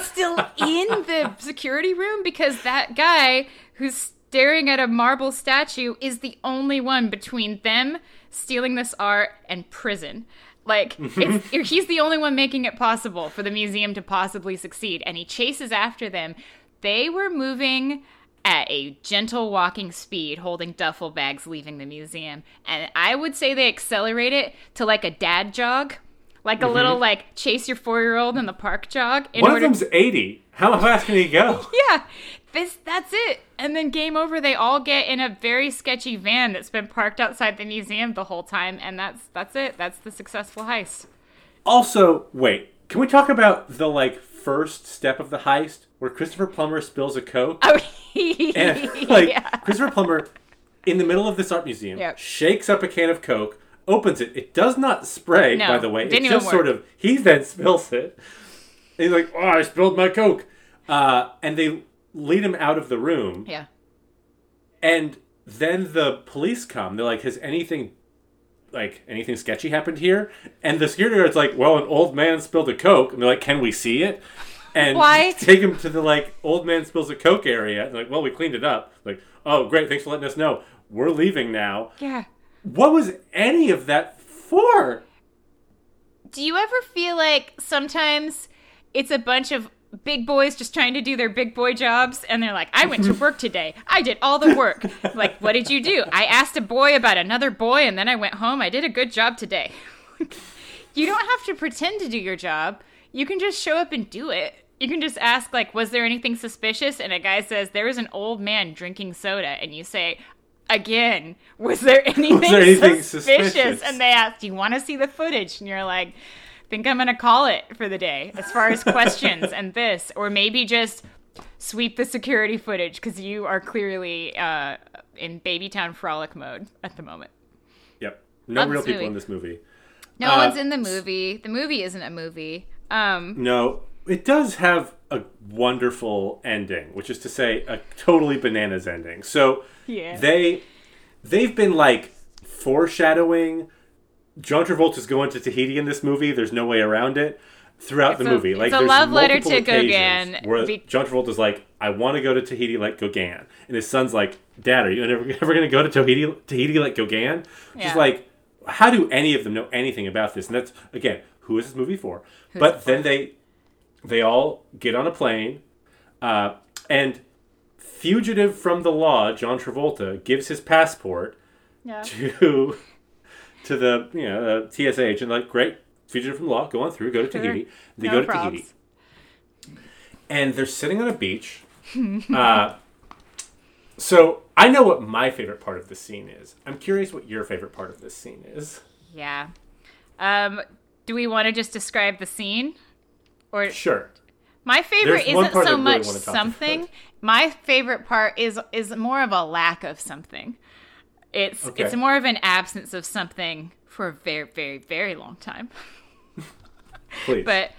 still in the security room because that guy who's staring at a marble statue is the only one between them stealing this art and prison. Like, he's the only one making it possible for the museum to possibly succeed, and he chases after them. They were moving at a gentle walking speed, holding duffel bags, leaving the museum. And I would say they accelerate it to, like, a dad jog, like a little, like, chase your 4-year-old in the park jog. One of them's 80. How fast can he go? Yeah. That's it. And then game over, they all get in a very sketchy van that's been parked outside the museum the whole time, and that's it. That's the successful heist. Also, wait, can we talk about the, like, first step of the heist where Christopher Plummer spills a Coke? Oh, and, like, yeah. Christopher Plummer, in the middle of this art museum, shakes up a can of Coke, opens it. It does not spray, by the way. It just sort of, he then spills it. And he's like, oh, I spilled my Coke. And they lead him out of the room. Yeah. And then the police come. They're like, has anything sketchy happened here? And the security guard's like, well, an old man spilled a Coke. And they're like, can we see it? And take him to the, like, old man spills a Coke area. And they're like, well, we cleaned it up. Like, oh, great. Thanks for letting us know. We're leaving now. Yeah. What was any of that for? Do you ever feel like sometimes it's a bunch of big boys just trying to do their big boy jobs, and they're like, I went to work today. I did all the work. Like, what did you do? I asked a boy about another boy, and then I went home. I did a good job today. You don't have to pretend to do your job. You can just show up and do it. You can just ask, like, was there anything suspicious? And a guy says, there was an old man drinking soda. And you say, again, was there anything suspicious? And they ask, do you want to see the footage? And you're like, think I'm going to call it for the day as far as questions and this, or maybe just sweep the security footage because you are clearly in Babytown frolic mode at the moment. Yep. No real people in this movie. No one's in the movie. The movie isn't a movie. No, it does have a wonderful ending, which is to say a totally bananas ending. So they've been like foreshadowing. John Travolta's going to Tahiti in this movie. There's no way around it throughout the movie. Like, it's a love letter to Gauguin. Where John Travolta's like, I want to go to Tahiti like Gauguin. And his son's like, Dad, are you ever going to go to Tahiti like Gauguin? Which is like, how do any of them know anything about this? And that's, again, who is this movie for? But then they all get on a plane. And fugitive from the law, John Travolta, gives his passport to the the TSA agent, like, great, fugitive from law, go on through, go to Tahiti. They go to Tahiti. And they're sitting on a beach. So I know what my favorite part of this scene is. I'm curious what your favorite part of this scene is. Yeah. Do we want to just describe the scene? Or sure. My favorite isn't so much really something. My favorite part is more of a lack of something. It's more of an absence of something for a very, very, very long time. Please. But,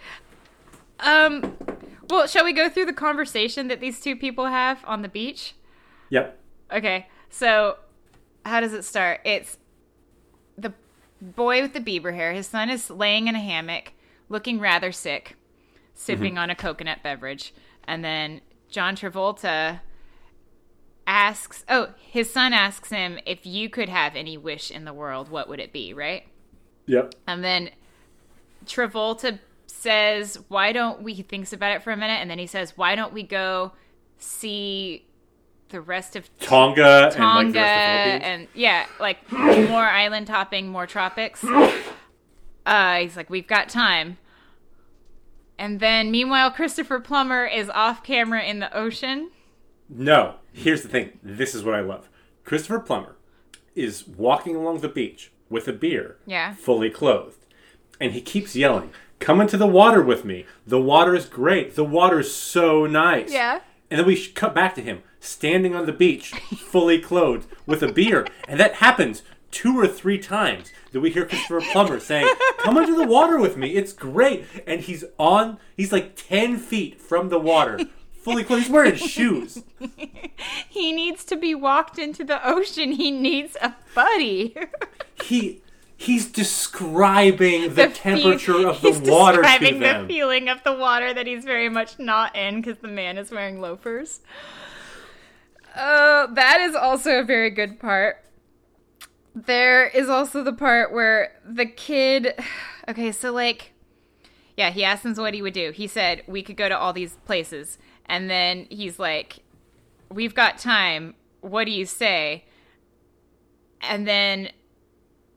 well, shall we go through the conversation that these two people have on the beach? Yep. Okay. So, how does it start? It's the boy with the Bieber hair. His son is laying in a hammock, looking rather sick, sipping on a coconut beverage. And then John Travolta asks, his son asks him, if you could have any wish in the world, what would it be, right? Yep. And then Travolta says, why don't we, he thinks about it for a minute, and then he says, why don't we go see the rest of Tonga and, like, the rest of the Philippines? And yeah, like, more island hopping, more tropics. He's like, we've got time. And then, meanwhile, Christopher Plummer is off camera in the ocean. No. Here's the thing. This is what I love. Christopher Plummer is walking along the beach with a beer, fully clothed. And he keeps yelling, come into the water with me. The water is great. The water is so nice. Yeah. And then we cut back to him, standing on the beach, fully clothed, with a beer. And that happens 2 or 3 times that we hear Christopher Plummer saying, come into the water with me. It's great. And he's like 10 feet from the water, fully clothed. He's wearing shoes. He needs to be walked into the ocean. He needs a buddy. He's describing the temperature of the water to them. He's describing the feeling of the water that he's very much not in because the man is wearing loafers. That is also a very good part. There is also the part where the kid... Okay, so, like... Yeah, he asked him what he would do. He said, we could go to all these places. And then he's like, we've got time. What do you say? And then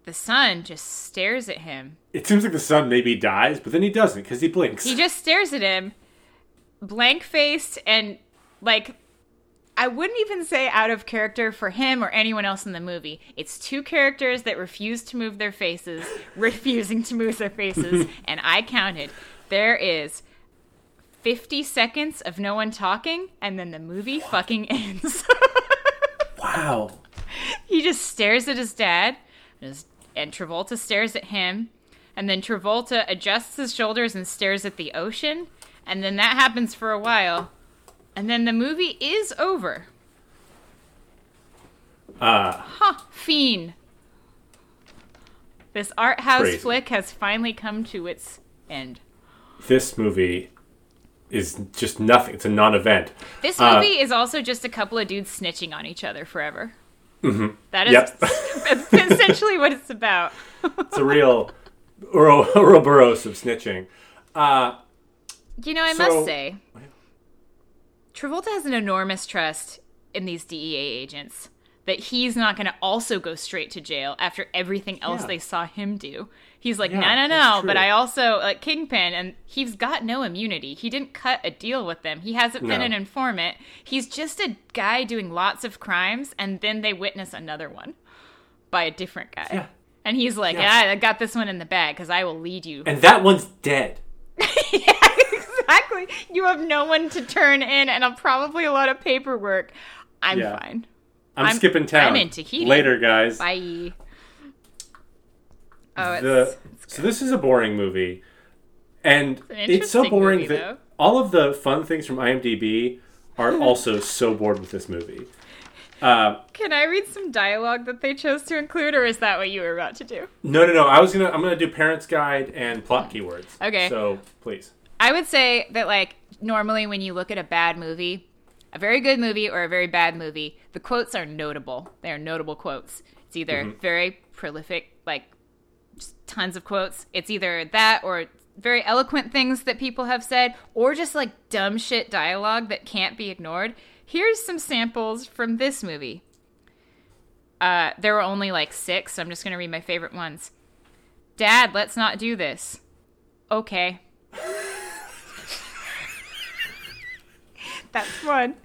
the son just stares at him. It seems like the son maybe dies, but then he doesn't because he blinks. He just stares at him, blank-faced, and, like... I wouldn't even say out of character for him or anyone else in the movie. It's 2 characters that refuse to move their faces, and I counted. There is 50 seconds of no one talking, and then the movie fucking ends. Wow. He just stares at his dad, and Travolta stares at him, and then Travolta adjusts his shoulders and stares at the ocean, and then that happens for a while. And then the movie is over. Fiend. This art house crazy. Flick has finally come to its end. This movie is just nothing. It's a non-event. This movie is also just a couple of dudes snitching on each other forever. Mm-hmm. That is essentially what it's about. It's a real Ouroboros of snitching. Must say... Travolta has an enormous trust in these DEA agents that he's not going to also go straight to jail after everything else they saw him do. He's like, no, but I also, like, Kingpin, and he's got no immunity. He didn't cut a deal with them. He hasn't been an informant. He's just a guy doing lots of crimes, and then they witness another one by a different guy. Yeah. And he's like, I got this one in the bag because I will lead you. And that one's dead. Exactly. You have no one to turn in and probably a lot of paperwork. I'm fine. I'm skipping town. I'm in Tahiti. Later, guys. Bye. So this is a boring movie. And it's so boring that all of the fun things from IMDb are also so bored with this movie. Can I read some dialogue that they chose to include, or is that what you were about to do? No. I'm going to do Parents Guide and plot keywords. Okay. So, please. I would say that, like, normally when you look at a bad movie, a very good movie or a very bad movie, the quotes are notable. They are notable quotes. It's either very prolific, like, just tons of quotes. It's either that or very eloquent things that people have said or just, like, dumb shit dialogue that can't be ignored. Here's some samples from this movie. There were only, like, 6, so I'm just going to read my favorite ones. Dad, let's not do this. Okay. That's one.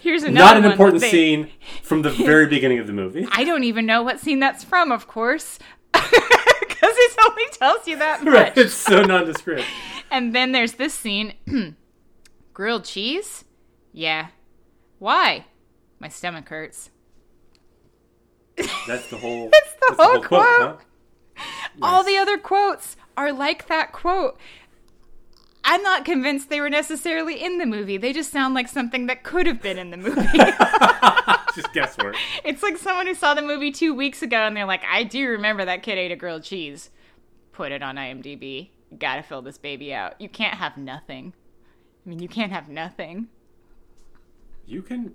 Here's another one. Not an important scene from the very beginning of the movie. I don't even know what scene that's from, of course. Because it only tells you that much. Right, it's so nondescript. And then there's this scene. Grilled cheese? Yeah. Why? My stomach hurts. That's the whole quote, huh? Yes. All the other quotes are like that quote. I'm not convinced they were necessarily in the movie. They just sound like something that could have been in the movie. Just guesswork. It's like someone who saw the movie 2 weeks ago and they're like, I do remember that kid ate a grilled cheese. Put it on IMDb. You gotta fill this baby out. You can't have nothing. You can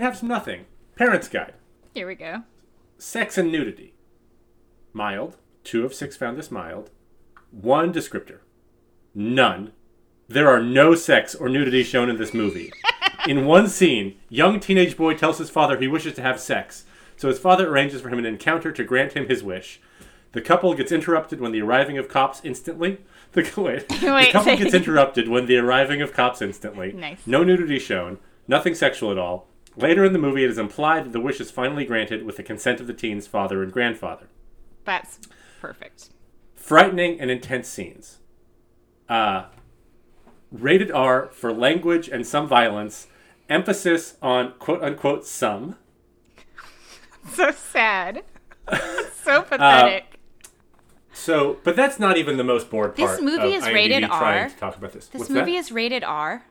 have some nothing. Parents Guide. Here we go. Sex and nudity. Mild. 2 of 6 found this mild. 1 descriptor. None. There are no sex or nudity shown in this movie. In one scene, young teenage boy tells his father he wishes to have sex, so his father arranges for him an encounter to grant him his wish. The couple gets interrupted when the arriving of cops instantly. The couple gets interrupted when the arriving of cops instantly. Nice. No nudity shown. Nothing sexual at all. Later in the movie, it is implied that the wish is finally granted with the consent of the teen's father and grandfather. That's perfect. Frightening and intense scenes. Rated R for language and some violence. Emphasis on quote-unquote some. So sad. So pathetic. But that's not even the most bored part. This movie is rated R. To talk about this. This movie is rated R.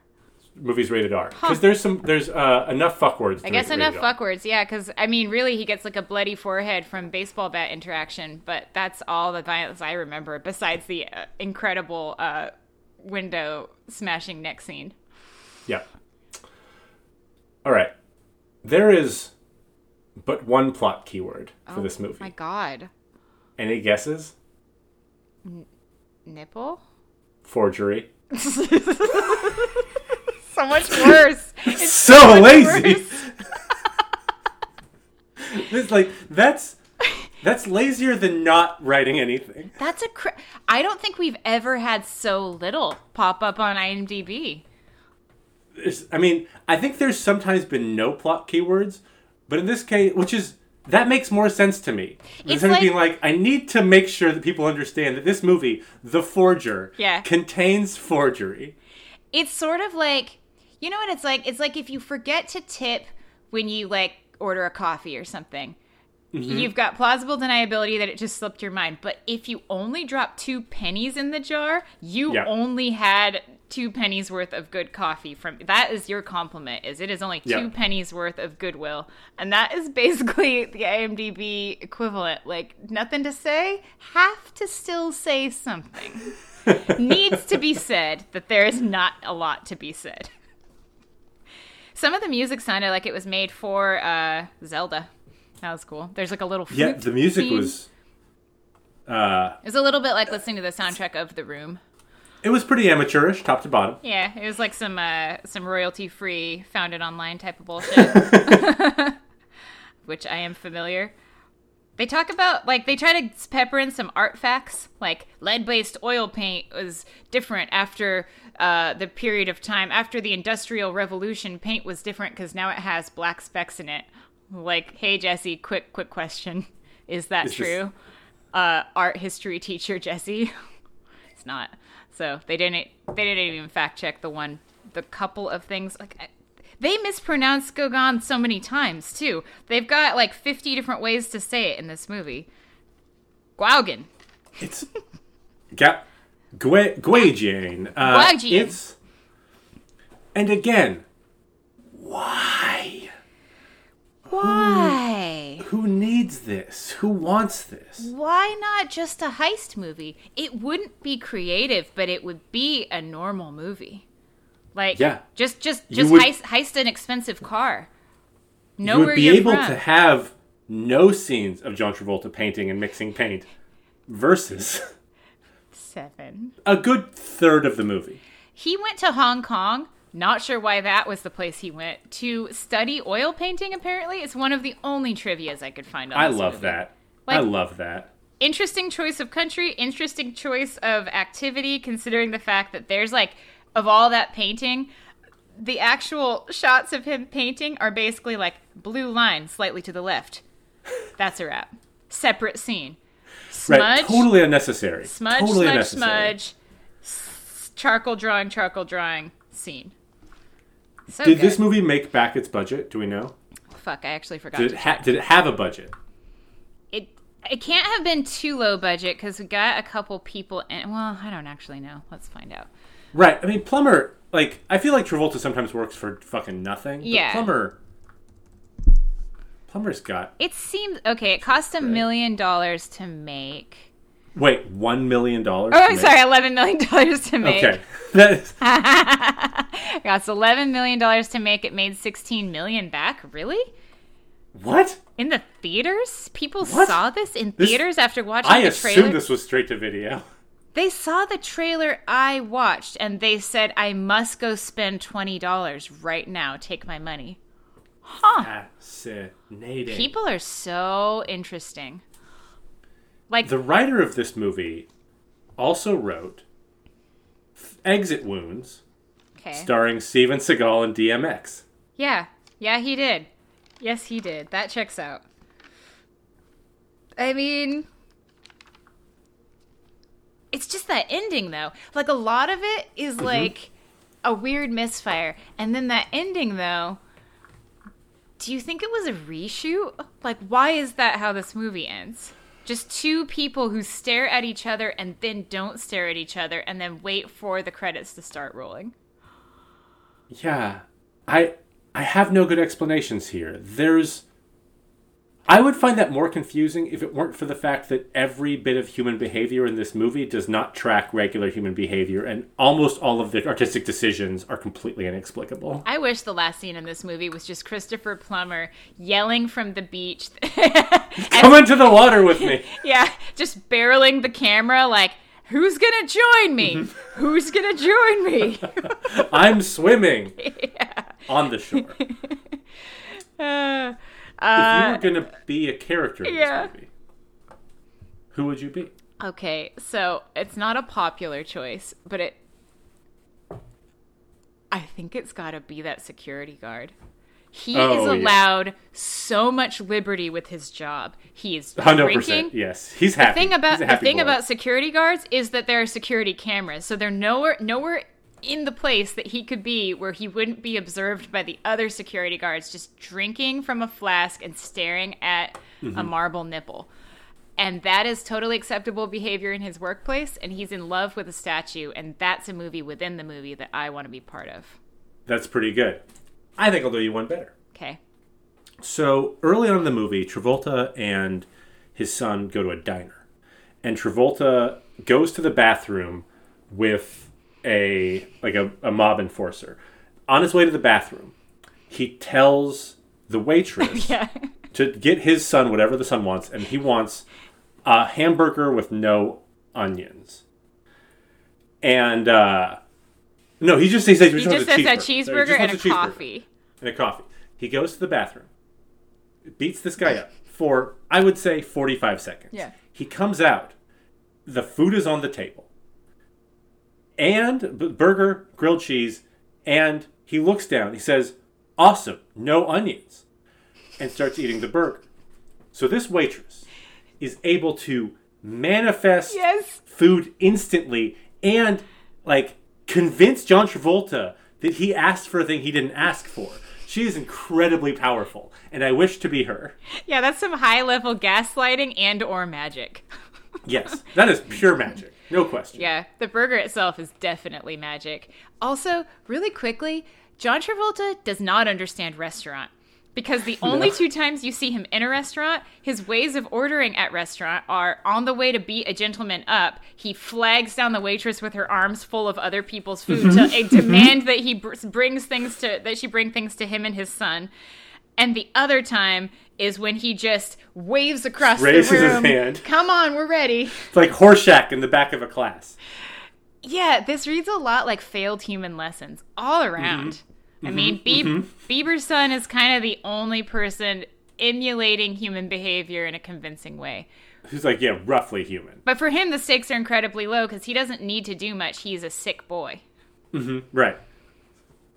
Movie's rated R. Because there's enough fuck words. I guess enough fuck words, yeah. Because I mean, really, he gets like a bloody forehead from baseball bat interaction, but that's all the violence I remember. Besides the incredible window smashing neck scene. Yeah. All right. There is but one plot keyword for this movie. Oh my god. Any guesses? Nipple? Forgery. So much worse. It's so lazy. Worse. It's like that's lazier than not writing anything. That's I don't think we've ever had so little pop up on IMDb. I think there's sometimes been no plot keywords, but in this case, that makes more sense to me. It's like, being like, I need to make sure that people understand that this movie, The Forger, contains forgery. It's sort of like, you know what it's like? It's like if you forget to tip when you, like, order a coffee or something. Mm-hmm. You've got plausible deniability that it just slipped your mind. But if you only drop 2 pennies in the jar, you only had 2 pennies worth of good coffee from that. Is your compliment? It is only 2 pennies worth of goodwill, and that is basically the IMDb equivalent. Like, nothing to say, have to still say something. Needs to be said that there is not a lot to be said. Some of the music sounded like it was made for Zelda. That was cool. There's like a little flute. Yeah, the music theme. Was. It was a little bit like listening to the soundtrack of The Room. It was pretty amateurish, top to bottom. Yeah, it was like some royalty-free, found it online type of bullshit, which I am familiar. They talk about, like, they try to pepper in some art facts, like lead-based oil paint was different after the period of time. After the Industrial Revolution, paint was different because now it has black specks in it. Like, hey, Jesse, quick question. Is that true? Art history teacher, Jesse? It's not. So they didn't even fact check the couple of things. Like, they mispronounced Gauguin so many times too. They've got like 50 different ways to say it in this movie. Gauguin. It's Gauguin. It's, and again, why? Why? Who needs this? Who wants this? Why not just a heist movie? It wouldn't be creative, but it would be a normal movie. Like, just heist an expensive car. Know where you're from. You would be able to have no scenes of John Travolta painting and mixing paint versus 7. A good third of the movie. He went to Hong Kong. Not sure why that was the place he went to study oil painting, apparently. It's one of the only trivias I could find on this movie. That. Like, I love that. Interesting choice of country, interesting choice of activity, considering the fact that there's, like, of all that painting, the actual shots of him painting are basically, like, blue line slightly to the left. That's a wrap. Separate scene. Smudge. Right, totally unnecessary. Smudge, totally smudge, unnecessary. Smudge. Charcoal drawing. Scene. So did this movie make back its budget? Do we know? Fuck, I actually forgot. Did it have a budget? It can't have been too low budget because we got a couple people in. Well, I don't actually know. Let's find out. Right. I mean, Plummer. Like, I feel like Travolta sometimes works for fucking nothing. Yeah. But Plummer's got. It seems okay. It cost $1 million to make. Wait, $1 million? Oh, I'm sorry, $11 million to make. Okay. It cost $11 million to make. It made $16 million back. Really? What? In the theaters? People saw this in theaters after watching the trailer? I assumed this was straight to video. They saw the trailer I watched, and they said, I must go spend $20 right now. Take my money. Huh. Fascinating. People are so interesting. Like, the writer of this movie also wrote Exit Wounds, starring Steven Seagal and DMX. Yeah. Yeah, he did. Yes, he did. That checks out. I mean, it's just that ending, though. Like, a lot of it is, like, a weird misfire. And then that ending, though, do you think it was a reshoot? Like, why is that how this movie ends? Just two people who stare at each other and then don't stare at each other and then wait for the credits to start rolling. Yeah. I have no good explanations here. I would find that more confusing if it weren't for the fact that every bit of human behavior in this movie does not track regular human behavior, and almost all of the artistic decisions are completely inexplicable. I wish the last scene in this movie was just Christopher Plummer yelling from the beach. Come into the water with me. Yeah, just barreling the camera like, who's going to join me? Mm-hmm. Who's going to join me? I'm swimming. Yeah. On the shore. If you were going to be a character in this movie, who would you be? Okay, so it's not a popular choice, but I think it's got to be that security guard. He is allowed so much liberty with his job. He is 100%. Yes, he's happy. The thing about security guards is that there are security cameras, so they're nowhere in the place that he could be where he wouldn't be observed by the other security guards just drinking from a flask and staring at a marble nipple. And that is totally acceptable behavior in his workplace, and he's in love with a statue, and that's a movie within the movie that I want to be part of. That's pretty good. I think I'll do you one better. Okay. So early on in the movie, Travolta and his son go to a diner, and Travolta goes to the bathroom with a mob enforcer. On his way to the bathroom, he tells the waitress to get his son whatever the son wants, and he wants a hamburger with no onions. And he just says a cheeseburger and a coffee. He goes to the bathroom, beats this guy up for, I would say, 45 seconds. Yeah. He comes out. The food is on the table. And burger, grilled cheese, and he looks down. He says, awesome, no onions, and starts eating the burger. So this waitress is able to manifest food instantly and, like, convince John Travolta that he asked for a thing he didn't ask for. She is incredibly powerful, and I wish to be her. Yeah, that's some high-level gaslighting and or magic. Yes, that is pure magic. No question. Yeah, the burger itself is definitely magic. Also, really quickly, John Travolta does not understand restaurant, because the only two times you see him in a restaurant, his ways of ordering at restaurant are on the way to beat a gentleman up. He flags down the waitress with her arms full of other people's food to demand that he bring things to him and his son. And the other time is when he just waves across the room. Raises his hand. Come on, we're ready. It's like Horseshack in the back of a class. Yeah, this reads a lot like failed human lessons all around. Mm-hmm. I mean, Bieber's son is kind of the only person emulating human behavior in a convincing way. He's like, yeah, roughly human. But for him, the stakes are incredibly low because he doesn't need to do much. He's a sick boy. Mm-hmm. Right.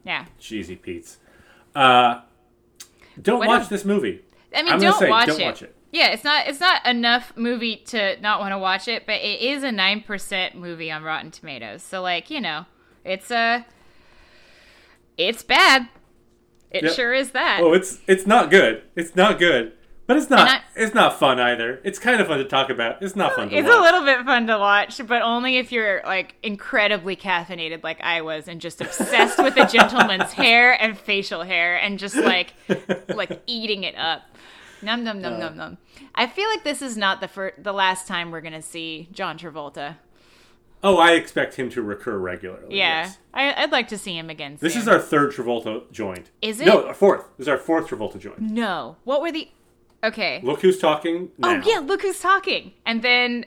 Yeah. Cheesy Pete's. Don't watch this movie. I mean, don't watch it. Yeah, it's not enough movie to not want to watch it, but it is a 9% movie on Rotten Tomatoes. So, like, you know, it's bad. It sure is that. Oh, it's not good. It's not good. But it's not fun either. It's kind of fun to talk about. It's not fun to watch. It's a little bit fun to watch, but only if you're, like, incredibly caffeinated like I was and just obsessed with a gentleman's hair and facial hair and just, like eating it up. Nom, nom, nom, nom, nom. I feel like this is not the last time we're going to see John Travolta. Oh, I expect him to recur regularly. Yeah. Yes. I'd like to see him again soon. This is our third Travolta joint. Is it? No, our fourth. This is our fourth Travolta joint. No. What were the... Okay. Look Who's Talking now. Oh, yeah, Look Who's Talking. And then...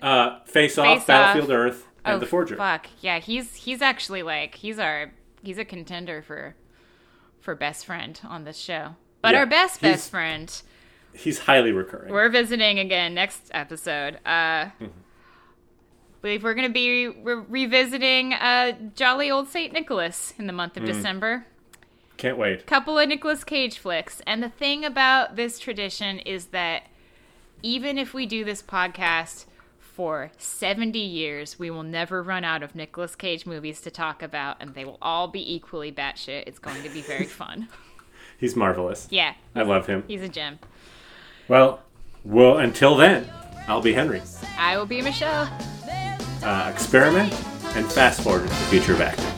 Face Off, Battlefield Earth, and The Forger. Fuck. Yeah, he's actually like... He's a contender for best friend on this show. But yeah, our best friend... He's highly recurring. We're visiting again next episode. Mm-hmm. I believe we're going to be revisiting Jolly Old St. Nicholas in the month of December. Can't wait. Couple of Nicolas Cage flicks. And the thing about this tradition is that even if we do this podcast for 70 years, we will never run out of Nicolas Cage movies to talk about, and they will all be equally batshit. It's going to be very fun. He's marvelous. Yeah. I love him. He's a gem. Well, until then, I'll be Henry. I will be Michelle. Experiment and fast forward to the future of acting.